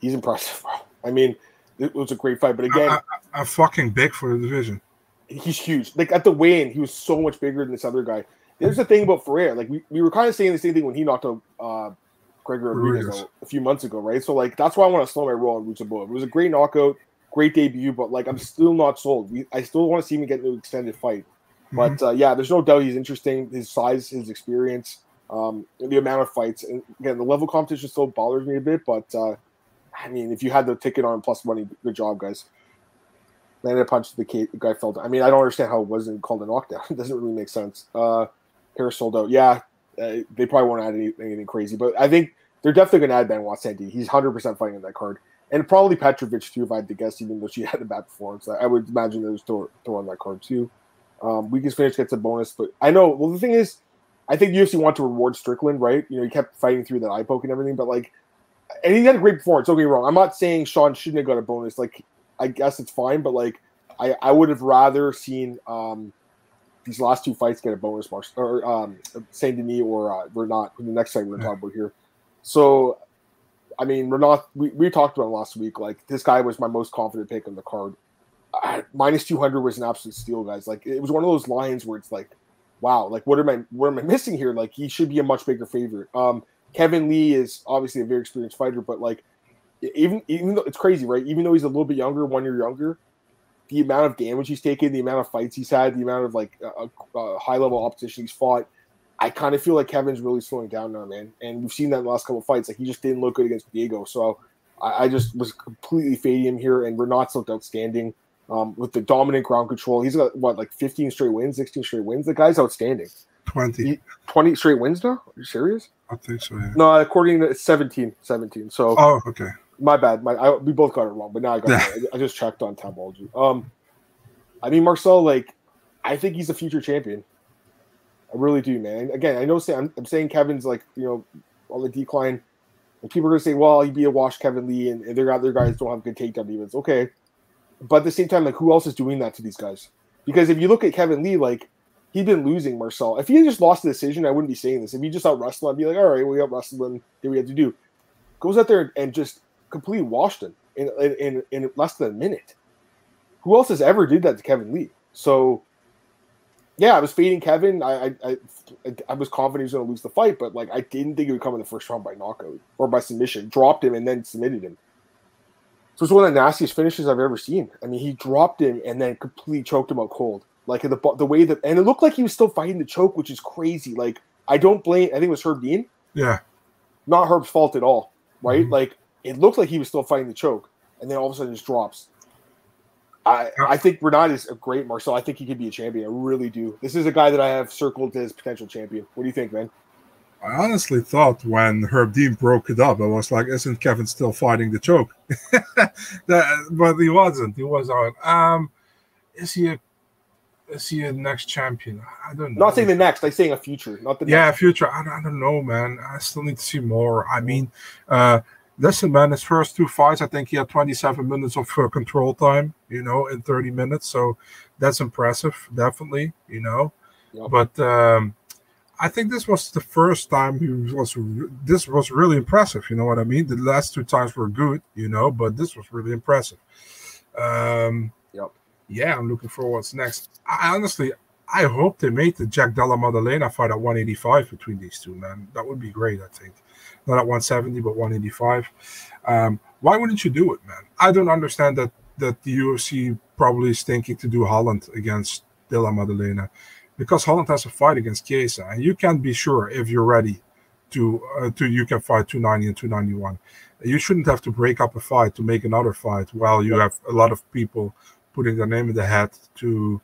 impressive, bro. I mean, it was a great fight. But again, I'm fucking big for the division. He's huge. Like, at the weigh-in, he was so much bigger than this other guy. There's the thing about Ferrer. Like, we were kind of saying the same thing when he knocked out Gregory Rodriguez a few months ago, right? So, like, that's why I want to slow my roll on Ruzaboev. It was a great knockout. Great debut, but, like, I'm still not sold. I still want to see him get into an extended fight. But, yeah, there's no doubt he's interesting. His size, his experience, the amount of fights. And, again, the level competition still bothers me a bit. But, I mean, if you had the ticket on plus money, good job, guys. Landed a punch to the guy fell down. I mean, I don't understand how it wasn't called a knockdown. It doesn't really make sense. Paris sold out. Yeah, they probably won't add anything crazy, but I think they're definitely going to add Benoit Saint-Denis. He's 100% fighting on that card. And probably Petrovic, too, if I had to guess, even though she had a bad performance. I would imagine there's throw on that card, too. Weakness finish gets a bonus, but I know. Well, the thing is, I think UFC want to reward Strickland, right? You know, he kept fighting through that eye poke and everything, but like, and he had a great performance. Don't get me wrong. I'm not saying Sean shouldn't have got a bonus. Like, I guess it's fine, but like, I would have rather seen these last two fights get a bonus, or Saint Denis or Renat, the next fight we're talking about here. So, I mean, Renat, we talked about him last week. Like, this guy was my most confident pick on the card. Minus 200 was an absolute steal, guys. Like, it was one of those lines where it's like, wow, like what am I missing here? Like, he should be a much bigger favorite. Kevin Lee is obviously a very experienced fighter, but like, even though it's crazy, right? Even though he's a little bit younger, 1 year younger, the amount of damage he's taken, the amount of fights he's had, the amount of like high level opposition he's fought, I kind of feel like Kevin's really slowing down now, man. And we've seen that in the last couple of fights. Like, he just didn't look good against Diego, so I just was completely fading him here. And Renat's looked outstanding. With the dominant ground control, he's got what, like 15 straight wins, 16 straight wins. The guy's outstanding. 20 straight wins now? Are you serious? I think so. Yeah. No, according to 17. So, oh, okay. My bad. We both got it wrong, but now I got it. I just checked on Tamology. I mean, Marcel, like, I think he's a future champion. I really do, man. Again, I know I'm saying Kevin's like, you know, on the decline, and people are gonna say, well, he'd be a wash, Kevin Lee, and their other guys don't have good takedown defense. Okay. But at the same time, like, who else is doing that to these guys? Because if you look at Kevin Lee, like, he'd been losing Marcel. If he had just lost the decision, I wouldn't be saying this. If he just out-wrestled, I'd be like, all right, we out-wrestled him, did we have to do? Goes out there and just completely washed him in less than a minute. Who else has ever did that to Kevin Lee? So, yeah, I was fading Kevin. I was confident he was going to lose the fight, but, like, I didn't think he would come in the first round by knockout or by submission. Dropped him and then submitted him. So it's one of the nastiest finishes I've ever seen. I mean, he dropped him and then completely choked him out cold. Like, the way that, and it looked like he was still fighting the choke, which is crazy. Like, I don't blame. I think it was Herb Dean. Yeah, not Herb's fault at all, right? Mm-hmm. Like, it looked like he was still fighting the choke, and then all of a sudden just drops. I think Renat is a great Marcel. I think he could be a champion. I really do. This is a guy that I have circled as potential champion. What do you think, man? I honestly thought when Herb Dean broke it up, I was like, isn't Kevin still fighting the choke? But he wasn't. He was out. Is he a next champion? I don't know. Not saying the next. I'm saying a future. Not the next. Future. I don't know, man. I still need to see more. I mean, listen, man, his first two fights, I think he had 27 minutes of control time, you know, in 30 minutes. So that's impressive, definitely, you know. Yep. But I think this was the first time he was. This was really impressive. You know what I mean? The last two times were good, you know, but this was really impressive. Yep. Yeah, I'm looking for what's next. I honestly hope they made the Jack Della Maddalena fight at 185 between these two, man. That would be great, I think. Not at 170, but 185. Why wouldn't you do it, man? I don't understand that the UFC probably is thinking to do Holland against Della Maddalena. Because Holland has a fight against Chiesa, and you can't be sure if you're ready to you can fight 290 and 291. You shouldn't have to break up a fight to make another fight while you have a lot of people putting their name in the hat to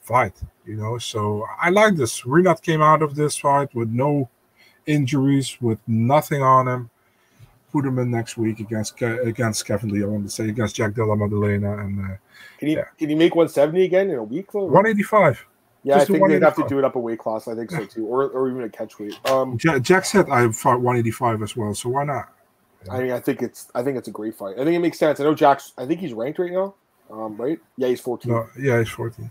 fight, you know. So I like this. Renat came out of this fight with no injuries, with nothing on him. Put him in next week against Kevin Lee. I want to say against Jack Della Maddalena. And can he make 170 again in a week though? 185. Yeah, I think they'd have to do it up a weight class. I think so too, or even a catch weight. Jack said I fought 185 as well, so why not? I mean, I think it's a great fight. I think it makes sense. I know Jack's. I think he's ranked right now, right? Yeah, he's 14. No, yeah, he's 14.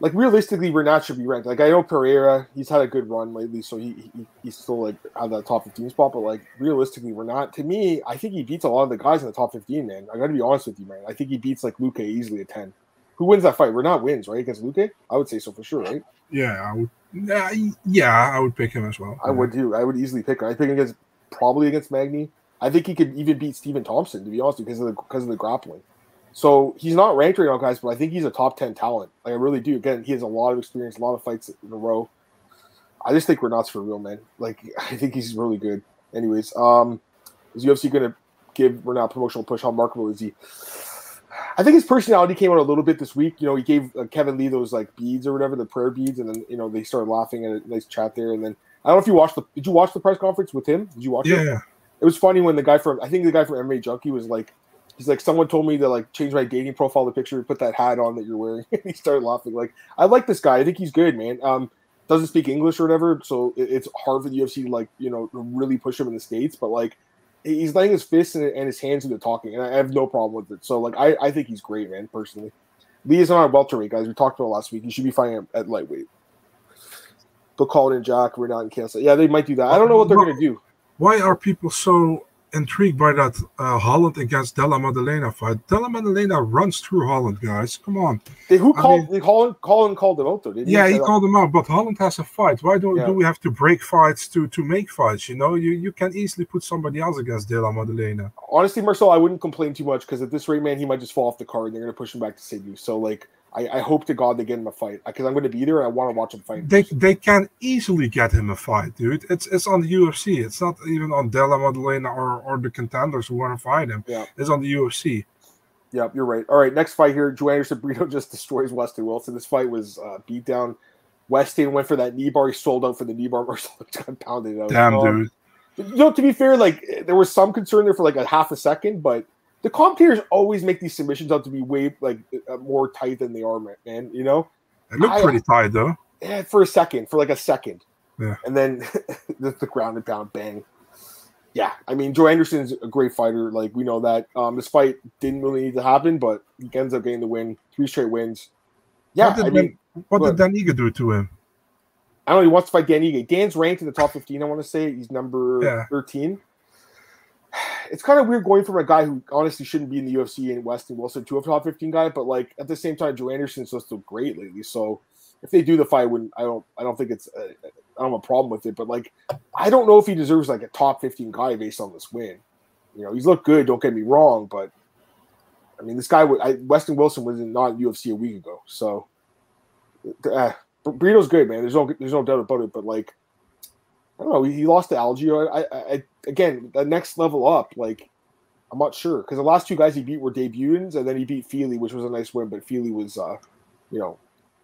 Like realistically, Renat should be ranked. Like I know Pereira, he's had a good run lately, so he's still like out of that top 15 spot. But like realistically, Renat to me, I think he beats a lot of the guys in the top 15. Man, I got to be honest with you, man. I think he beats like Luque easily at 10. Who wins that fight? Renat wins, right? Against Luque? I would say so for sure, right? Yeah, I would. Yeah, I would pick him as well. I would easily pick him. I think against Magny. I think he could even beat Stephen Thompson, to be honest, because of the grappling. So he's not ranked right now, guys, but I think he's a top 10 talent. Like I really do. Again, he has a lot of experience, a lot of fights in a row. I just think Renat's for real, man. Like I think he's really good. Anyways, is UFC gonna give Renat a promotional push? How marketable is he? I think his personality came out a little bit this week. You know, he gave Kevin Lee those like beads or whatever, the prayer beads, and then you know they started laughing at a nice chat there. And then I don't know if you watched the. Did you watch the press conference with him? Did you watch it? Yeah. It was funny when the guy from the guy from MMA Junkie was like, he's like, someone told me to like change my dating profile picture, put that hat on that you're wearing. He started laughing. Like, I like this guy. I think he's good, man. Doesn't speak English or whatever, so it's hard for the UFC to like you know to really push him in the States, but like. He's laying his fists and his hands into talking, and I have no problem with it. So, like, I think he's great, man, personally. Lee is on our welterweight, guys. We talked about it last week. He should be fighting at lightweight. They'll call it in Jack. We're not in Kansas. Yeah, they might do that. I don't know what they're going to do. Why are people so intrigued by that Holland against Della Maddalena fight? Della Maddalena runs through Holland, guys. Come on. Holland called him out, though. Yeah, he called him out, but Holland has a fight. Why do we have to break fights to make fights? You know, you can easily put somebody else against Della Maddalena. Honestly, Marcel, I wouldn't complain too much because at this rate, man, he might just fall off the card. They're going to push him back to Sydney. So, like, I hope to God they get him a fight because I'm going to be there and I want to watch him fight. They can easily get him a fight, dude. It's on the UFC. It's not even on Della Maddalena or the contenders who want to fight him. Yeah. It's on the UFC. Yeah, you're right. All right, next fight here. Joe Anderson Brito just destroys Weston Wilson. This fight was beat down. Weston went for that knee bar. He sold out for the knee bar. Marcel got pounded out. Damn, dude. You know, to be fair, like there was some concern there for like a half a second, but. The commentators always make these submissions out to be way like more tight than they are, man. You know, it looked pretty tight though. Yeah, for like a second, yeah. And then the ground and pound, bang. Yeah, I mean, Joe Anderson's a great fighter, like we know that. This fight didn't really need to happen, but he ends up getting the win, 3 straight wins. Yeah, what did Dan Ige do to him? I don't know. He wants to fight Dan Ige. Dan's ranked in the top 15. I want to say he's number 13. It's kind of weird going from a guy who honestly shouldn't be in the UFC and Weston Wilson to a top 15 guy, but like at the same time, Joe Anderson's so still great lately. So if they do the fight, I don't think I have a problem with it. But like, I don't know if he deserves like a top 15 guy based on this win. You know, he's looked good. Don't get me wrong, but I mean, this guy Weston Wilson was not in UFC a week ago. So Brito's good, man. There's no doubt about it. But like. I don't know. He lost to Algio. I again, the next level up. Like, I'm not sure because the last 2 guys he beat were debutants, and then he beat Feely, which was a nice win. But Feely was, you know,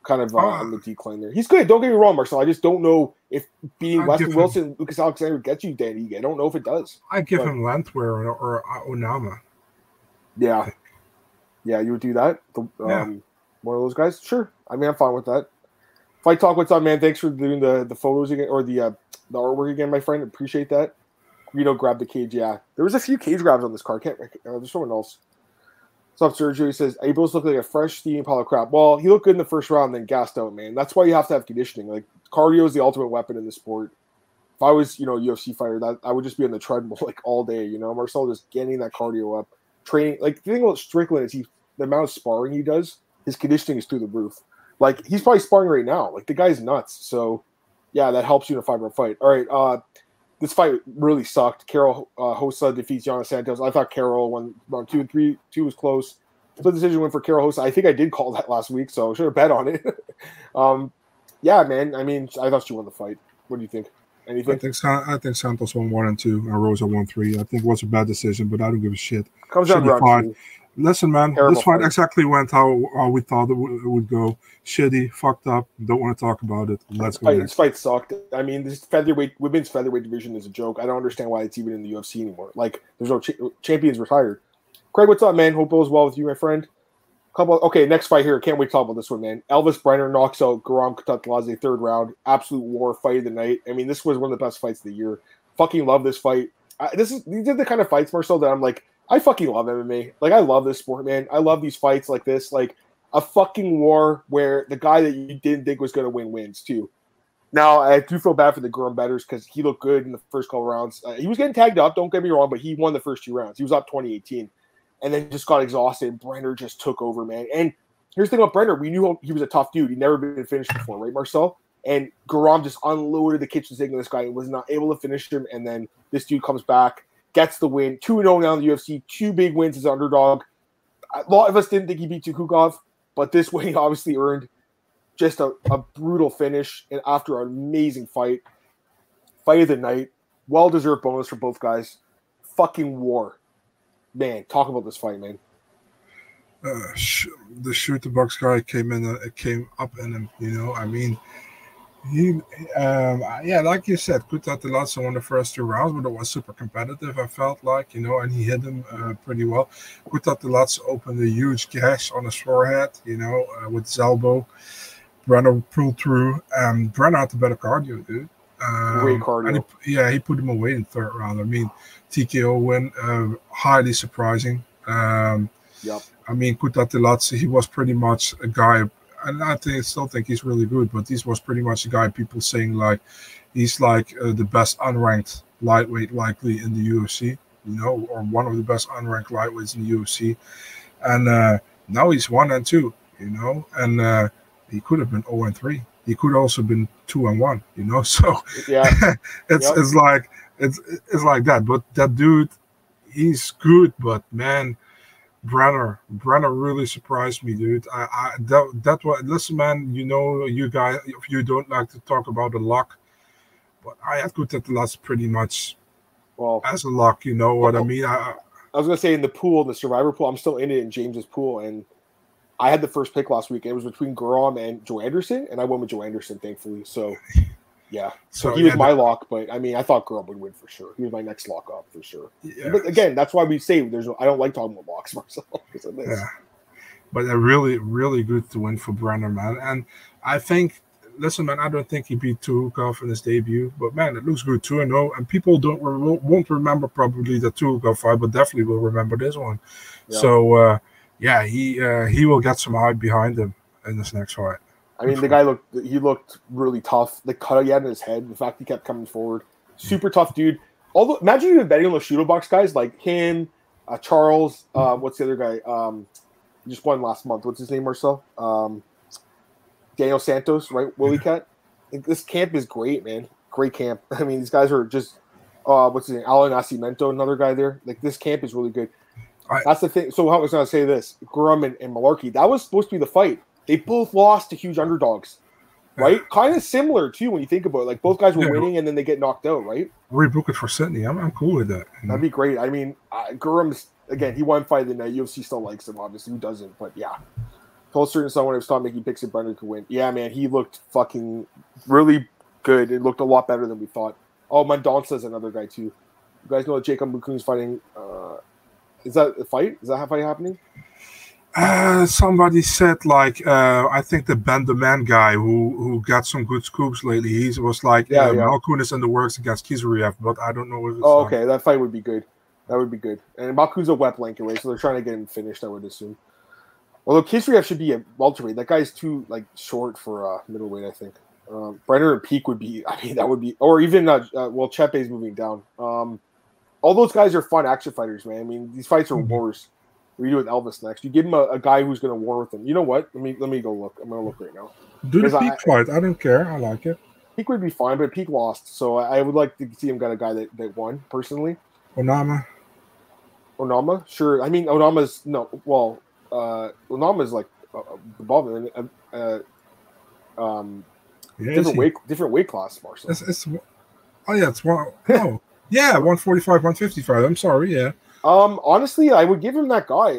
kind of on the decline there. He's good. Don't get me wrong, Marcel. I just don't know if beating Weston Wilson, Lucas Alexander gets you Dan Ige. I don't know if it does. I give him Lantwer or Onama. Yeah, yeah, you would do that. One of those guys, sure. I mean, I'm fine with that. Fight Talk, what's up, man? Thanks for doing the photos again or the artwork again, my friend. Appreciate that. Rito grabbed the cage. Yeah, there was a few cage grabs on this card. There's someone else. What's up, Sergio? He says Abel's looked like a fresh steaming pile of crap. Well, he looked good in the first round, then gassed out, man. That's why you have to have conditioning. Like cardio is the ultimate weapon in the sport. If I was, you know, a UFC fighter, that I would just be on the treadmill like all day. You know, Marcel just getting that cardio up, training. Like the thing about Strickland is the amount of sparring he does, his conditioning is through the roof. Like, he's probably sparring right now. Like, the guy's nuts. So, yeah, that helps you in a 5-round fight. All right, this fight really sucked. Carol Hossa defeats Giannis Santos. I thought Carol won round 2 and 3. 2 was close. Split decision win for Carol Hossa. I think I did call that last week, so I should have bet on it. Yeah, man. I mean, I thought she won the fight. What do you think? Anything? I think Santos won 1 and 2, and Rosa won 3. I think it was a bad decision, but I don't give a shit. Comes out round 2. Listen, man, this fight exactly went how we thought it would go. Shitty, fucked up, don't want to talk about it. Let's go. This fight sucked. I mean, this women's featherweight division is a joke. I don't understand why it's even in the UFC anymore. Like, there's no champions retired. Craig, what's up, man? Hope all is well with you, my friend. Okay, next fight here. Can't wait to talk about this one, man. Elvis Brenner knocks out Guram Kutateladze, 3rd round. Absolute war, fight of the night. I mean, this was one of the best fights of the year. Fucking love this fight. These are the kind of fights, Marcel, that I'm like, I fucking love MMA. Like, I love this sport, man. I love these fights like this. Like, a fucking war where the guy that you didn't think was going to win wins, too. Now, I do feel bad for the Guram bettors because he looked good in the first couple rounds. He was getting tagged up, don't get me wrong, but he won the first 2 rounds. He was up 20-18 and then just got exhausted. Brenner just took over, man. And here's the thing about Brenner. We knew he was a tough dude. He'd never been finished before, right, Marcel? And Guram just unloaded the kitchen sink on this guy and was not able to finish him. And then this dude comes back. Gets the win. 2-0 now in the UFC. 2 big wins as underdog. A lot of us didn't think he beat Tukhugov, but this win he obviously earned. Just a brutal finish, and after an amazing fight. Fight of the night. Well-deserved bonus for both guys. Fucking war. Man, talk about this fight, man. the shoot the box guy came up in him. You know, I mean, he, yeah, like you said, Kutateladze won the first two rounds, but it was super competitive. I felt like, you know, and he hit him pretty well. Kutateladze opened a huge gash on his forehead, you know, with his elbow. Brenner pulled through. Brenner had the better cardio, dude. Cardio. He put him away in third round. I mean, TKO win, highly surprising. Yep. I mean, Kutateladze, he was pretty much a guy, and I still think he's really good, but this was pretty much a guy people saying like he's like the best unranked lightweight likely in the UFC, you know, or one of the best unranked lightweights in the UFC. And now he's 1-2, you know, and he could have been 0-3. He could also been 2-1, you know. So yeah, it's like that. But that dude, he's good. But man, Brenner really surprised me, dude. That was, listen, man. You know, you guys, if you don't like to talk about the luck, but I had Kutateladze pretty much, well, as a luck. You know what I mean? I was gonna say in the pool, the survivor pool. I'm still in it in James's pool, and I had the first pick last week. It was between Guram and Joe Anderson, and I won with Joe Anderson, thankfully. So, yeah. So he was my lock, but, I mean, I thought Guram would win for sure. He was my next lock up for sure. Yeah. But, again, that's why we say there's no – I don't like talking about locks myself. Yeah. But a really, really good win for Brenner, man. And I think – listen, man, I don't think he beat Turukov in his debut, but, man, it looks good, 2-0. And people won't remember probably the Turukov fight, but definitely will remember this one. Yeah. So, yeah, he will get some hype behind him in this next fight. I mean, the guy looked really tough. The cut he had in his head, the fact he kept coming forward, super tough dude. Although, imagine you've been betting on the shooter box guys like him, Charles. What's the other guy? Just won last month. What's his name, Marcel? Daniel Santos, right? Willie Cat. This camp is great, man. Great camp. I mean, these guys are just. What's his name? Alan Nascimento, another guy there. Like this camp is really good. That's the thing. So I was going to say this. Guram and Malarkey, that was supposed to be the fight. They both lost to huge underdogs, right? Yeah. Kind of similar, too, when you think about it. Like, both guys were winning, and then they get knocked out, right? Rebook it for Sydney. I'm cool with that. That'd be great. I mean, Guram's, again, he won fight of the night. UFC still likes him, obviously. Who doesn't? But, yeah. Holster and someone who stopped making picks and Brenner could win. Yeah, man, he looked fucking really good. It looked a lot better than we thought. Oh, Mendonca's another guy, too. You guys know Jacob Mukun's fighting is that a fight? Is that a fight happening? Somebody said, like, I think the Benderman guy who got some good scoops lately, he was like, Malkun is in the works against Kizarev, but I don't know if it's... Oh, okay, that fight would be good. That would be good. And Malkun's a wet blanket, right? So they're trying to get him finished, I would assume. Although Kizarev should be a welterweight. That guy's too, like, short for middleweight, I think. Brenner and Peak would be... I mean, that would be... Or even... well, Chepe's moving down. All those guys are fun action fighters, man. I mean, these fights are wars. We do with Elvis next. You give him a guy who's going to war with him. You know what? Let me go look. I'm going to look right now. Do the Peak fight. I don't care. I like it. Peak would be fine, but Peak lost. So I would like to see him get a guy that won, personally. Onama? Sure. I mean, Onama's – no. Well, Onama's like above it. Different weight class, Marcel. It's one – no. Yeah, 145, 155. I'm sorry, yeah. Honestly, I would give him that guy.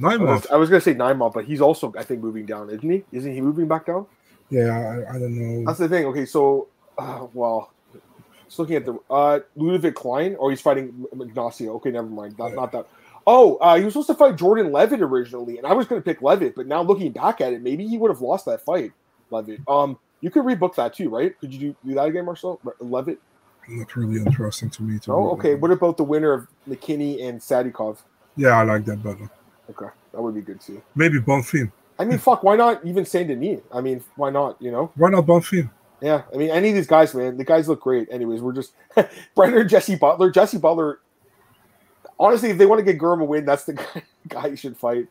Naimov. I was going to say Naimov, but he's also, I think, moving down, isn't he? Isn't he moving back down? Yeah, I don't know. That's the thing. Okay, so, just looking at the Ludovic Klein. Oh, he's fighting Ignacio. Okay, never mind. Not that. Oh, he was supposed to fight Jordan Levitt originally, and I was going to pick Levitt, but now looking back at it, maybe he would have lost that fight, Levitt. You could rebook that too, right? Could you do that again, Marcel? Levitt? Not really interesting to me. Okay. What about the winner of McKinney and Sadikov? Yeah, I like that better. Okay. That would be good too. Maybe Bonfim. I mean, fuck, why not even Saint-Denis? I mean, why not, you know? Why not Bonfim? Yeah. I mean, any of these guys, man. The guys look great. Anyways, we're just – Brenner, Jesse Butler. Jesse Butler, honestly, if they want to get Guram a win, that's the guy you should fight.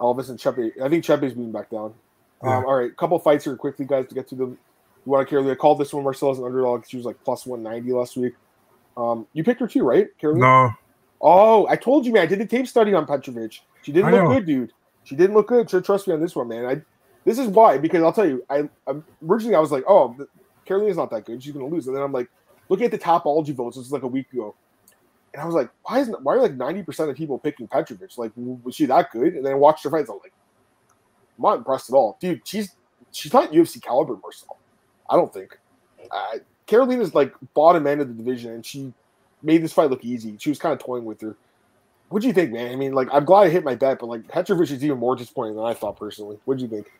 Elvis and Chepe. I think Chepe's moving back down. Yeah. All right, a couple fights here quickly, guys, to get to them. You want to Carolina? I called this one Marcel as an underdog. She was like plus 190 last week. You picked her too, right, Carolina? No. Oh, I told you, man. I did the tape study on Petrovic. She didn't look good, dude. She didn't look good. So trust me on this one, man. This is why, because I'll tell you, originally I was like, oh, Carolina's not that good. She's going to lose. And then I'm like, looking at the Topology votes. This is like a week ago. And I was like, why are like 90% of people picking Petrovich? Like, was she that good? And then I watched her fights. I'm like, I'm not impressed at all, dude. She's not UFC caliber, Marcel. I don't think. Carolina's like bottom end of the division, and she made this fight look easy. She was kind of toying with her. What do you think, man? I mean, like, I'm glad I hit my bet, but like, Petrovich is even more disappointing than I thought personally. What do you think?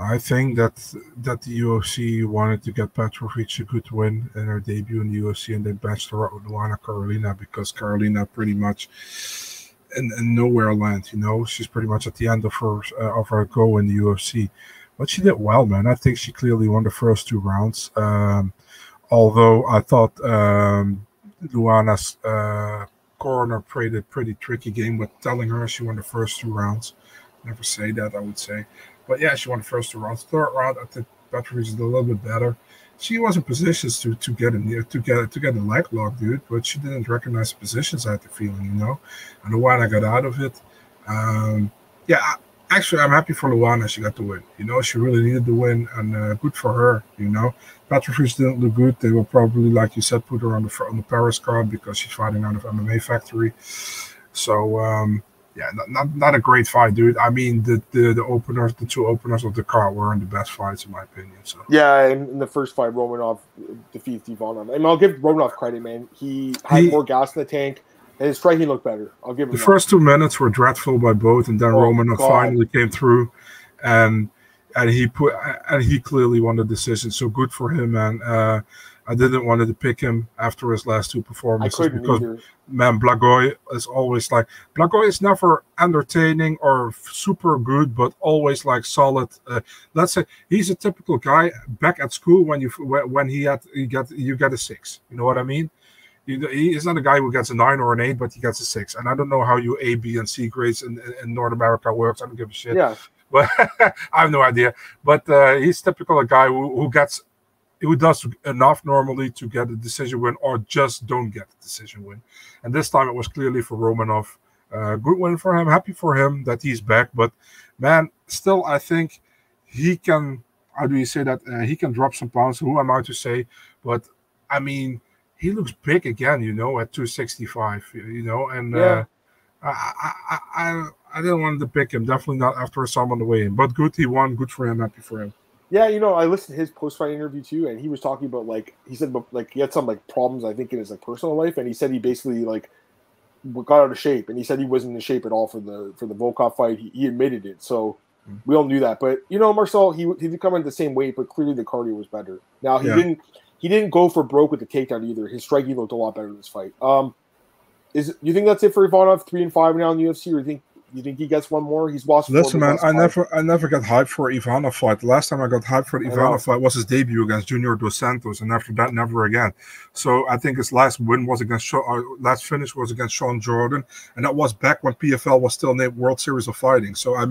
I think that the UFC wanted to get Petrovich a good win in her debut in the UFC, and they bashed her out with Luana Carolina because Carolina pretty much in nowhere land, you know. She's pretty much at the end of her go in the UFC. But she did well, man. I think she clearly won the first two rounds. Although I thought Luana's corner played a pretty tricky game with telling her she won the first two rounds. Never say that, I would say. But yeah, she won the first two rounds. Third round, I think Petrovich did a little bit better. She was in positions to get in there, to get a leg lock, dude. But she didn't recognize positions. I had the feeling, you know. And Luana got out of it. Actually, I'm happy for Luana. She got the win. You know, she really needed the win, and good for her. You know, Petrovich didn't look good. They will probably, like you said, put her on the Paris card because she's fighting out of MMA Factory. So. Yeah, not a great fight, dude. I mean, the two openers of the card weren't the best fights in my opinion. So yeah, and in the first fight, Romanov defeats Ivanov, and I'll give Romanov credit, man. He had more gas in the tank, and his striking looked better. I'll give him the first 2 minutes were dreadful by both, and then Romanov finally came through, and he clearly won the decision. So good for him, and I didn't want to pick him after his last two performances because, man, Blagoy is always like – Blagoy is never entertaining or super good, but always like solid. Let's say he's a typical guy back at school when you get a 6. You know what I mean? He is not a guy who gets a 9 or an 8, but he gets a 6. And I don't know how you A, B, and C grades in North America works. I don't give a shit. Yeah. But I have no idea. But he's typical a guy who gets – who does enough normally to get a decision win or just don't get a decision win. And this time it was clearly for Romanov. Good win for him. Happy for him that he's back. But, man, still I think he can, how do you say that? He can drop some pounds. Who am I to say? But, I mean, he looks big again, you know, at 265, you know. And yeah. I didn't want to pick him. Definitely not after a sum on the way in. But good, he won. Good for him. Happy for him. Yeah, you know, I listened to his post-fight interview too, and he was talking about, like, he said, like, he had some, like, problems, I think, in his, like, personal life, and he said he basically, like, got out of shape, and he said he wasn't in shape at all for the Volkov fight. He admitted it, so we all knew that. But, you know, Marcel, he did come in the same weight, but clearly the cardio was better. Now, he didn't go for broke with the takedown either. His striking looked a lot better in this fight. You think that's it for Ivanov, 3-5 now in the UFC, or you think he gets one more? He's lost. Listen, man, I never got hyped for Ivanov fight. The last time I got hyped for Ivanov fight was his debut against Junior Dos Santos, and after that, never again. So I think his last win was against last finish was against Sean Jordan, and that was back when PFL was still named World Series of Fighting. So I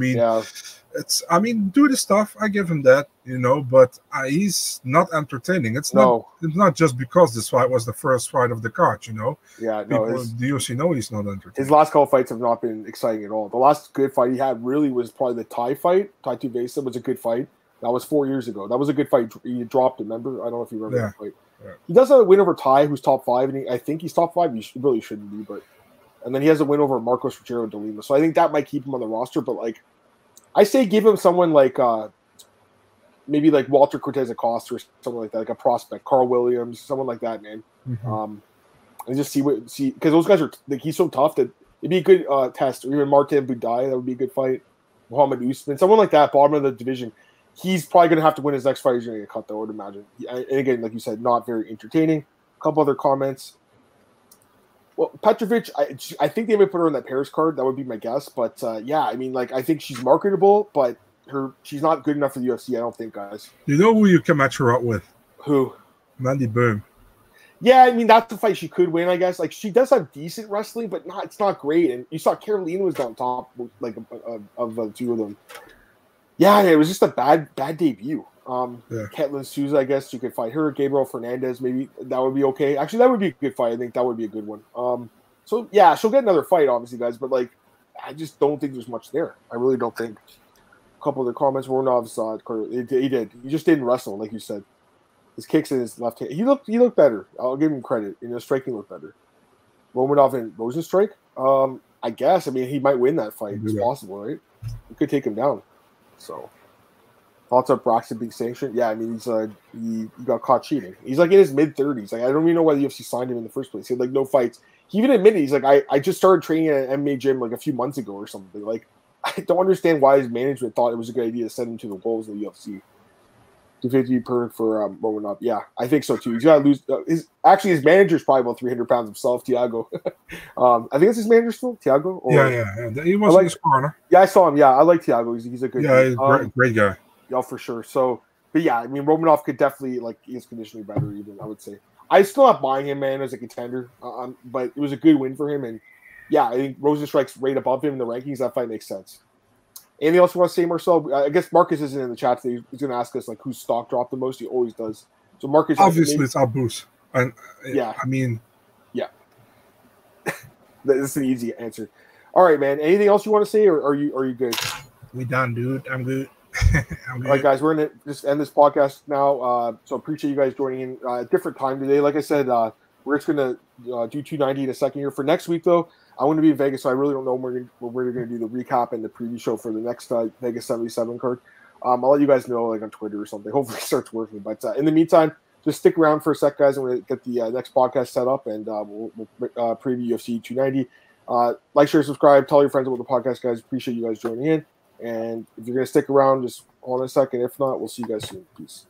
mean, do the stuff. I give him that, you know, but he's not entertaining. It's not just because this fight was the first fight of the card, you know. Yeah, the UFC know he's not entertaining. His last couple fights have not been exciting at all. The last good fight he had really was probably the Thai fight. Tai Tuivasa was a good fight. That was 4 years ago. That was a good fight. He dropped it, remember? I don't know if you remember that fight. Yeah. He does have a win over Tai, who's top five, and I think he's top five. He really shouldn't be, but and then he has a win over Marcos Rogero de Lima. So I think that might keep him on the roster, but like I say give him someone like maybe like Walter Cortez Acosta or something like that, like a prospect, Carl Williams, someone like that, man. Mm-hmm. And just see because those guys are like he's so tough that it'd be a good test. Or even Martin Budai, that would be a good fight. Muhammad Usman, someone like that, bottom of the division. He's probably going to have to win his next fight. He's going to get cut, though, I would imagine. And again, like you said, not very entertaining. A couple other comments. Well, Petrovich, I think they may put her on that Paris card. That would be my guess. But, yeah, I mean, like, I think she's marketable, but she's not good enough for the UFC, I don't think, guys. You know who you can match her up with? Who? Mandy Boom. Yeah, I mean, that's the fight she could win, I guess. Like, she does have decent wrestling, but it's not great. And you saw Carolina was on top, like, of two of them. Yeah, it was just a bad debut. Ketlin Souza, I guess you could fight her. Gabriel Fernandez, maybe that would be okay. Actually, that would be a good fight. I think that would be a good one. So yeah, she'll get another fight, obviously, guys. But like, I just don't think there's much there. I really don't think. A couple of the comments, Romanov's he did. He just didn't wrestle, like you said. His kicks in his left hand. He looked better. I'll give him credit. You know, striking looked better. Magomedov and Rosenstrike? I guess. I mean, he might win that fight. It's possible, right? It could take him down. So, thoughts on Braxton being sanctioned? Yeah, I mean, he got caught cheating. He's like in his mid 30s. Like, I don't even know why the UFC signed him in the first place. He had like no fights. He even admitted, he's like, I just started training at an MMA gym like a few months ago or something. Like, I don't understand why his management thought it was a good idea to send him to the wolves of the UFC. 250 per for Magomedov. Yeah, I think so too. He's got to lose. His manager's probably about 300 pounds himself, Tiago. I think it's his manager still, Tiago. Yeah. He was like his corner. Yeah, I saw him. Yeah, I like Tiago. He's a good guy. Yeah, he's a great guy. Yeah, for sure. So, but yeah, I mean, Magomedov could definitely, like, his conditioning better even, I would say. I'm still not buying him, man, as a contender, but it was a good win for him. And yeah, I think Rosenstrike's right above him in the rankings. That fight makes sense. Anything else we want to say, Marcel? I guess Marcus isn't in the chat today. He's going to ask us, like, whose stock dropped the most. He always does. So, Marcus, obviously, it's Abus. And yeah, I mean, yeah, that's an easy answer. All right, man. Anything else you want to say, or are you good? We done, dude. I'm good. All right, guys, we're going to just end this podcast now. So appreciate you guys joining in at a different time today. Like I said, we're just going to do 290 in a second here. For next week, though, I'm going to be in Vegas, so I really don't know when we're going to do the recap and the preview show for the next Vegas 77 card. I'll let you guys know, like, on Twitter or something. Hopefully it starts working. But in the meantime, just stick around for a sec, guys, and we'll get the next podcast set up, and we'll preview UFC 290. Like, share, subscribe. Tell your friends about the podcast, guys. Appreciate you guys joining in. And if you're going to stick around, just hold on a second. If not, we'll see you guys soon. Peace.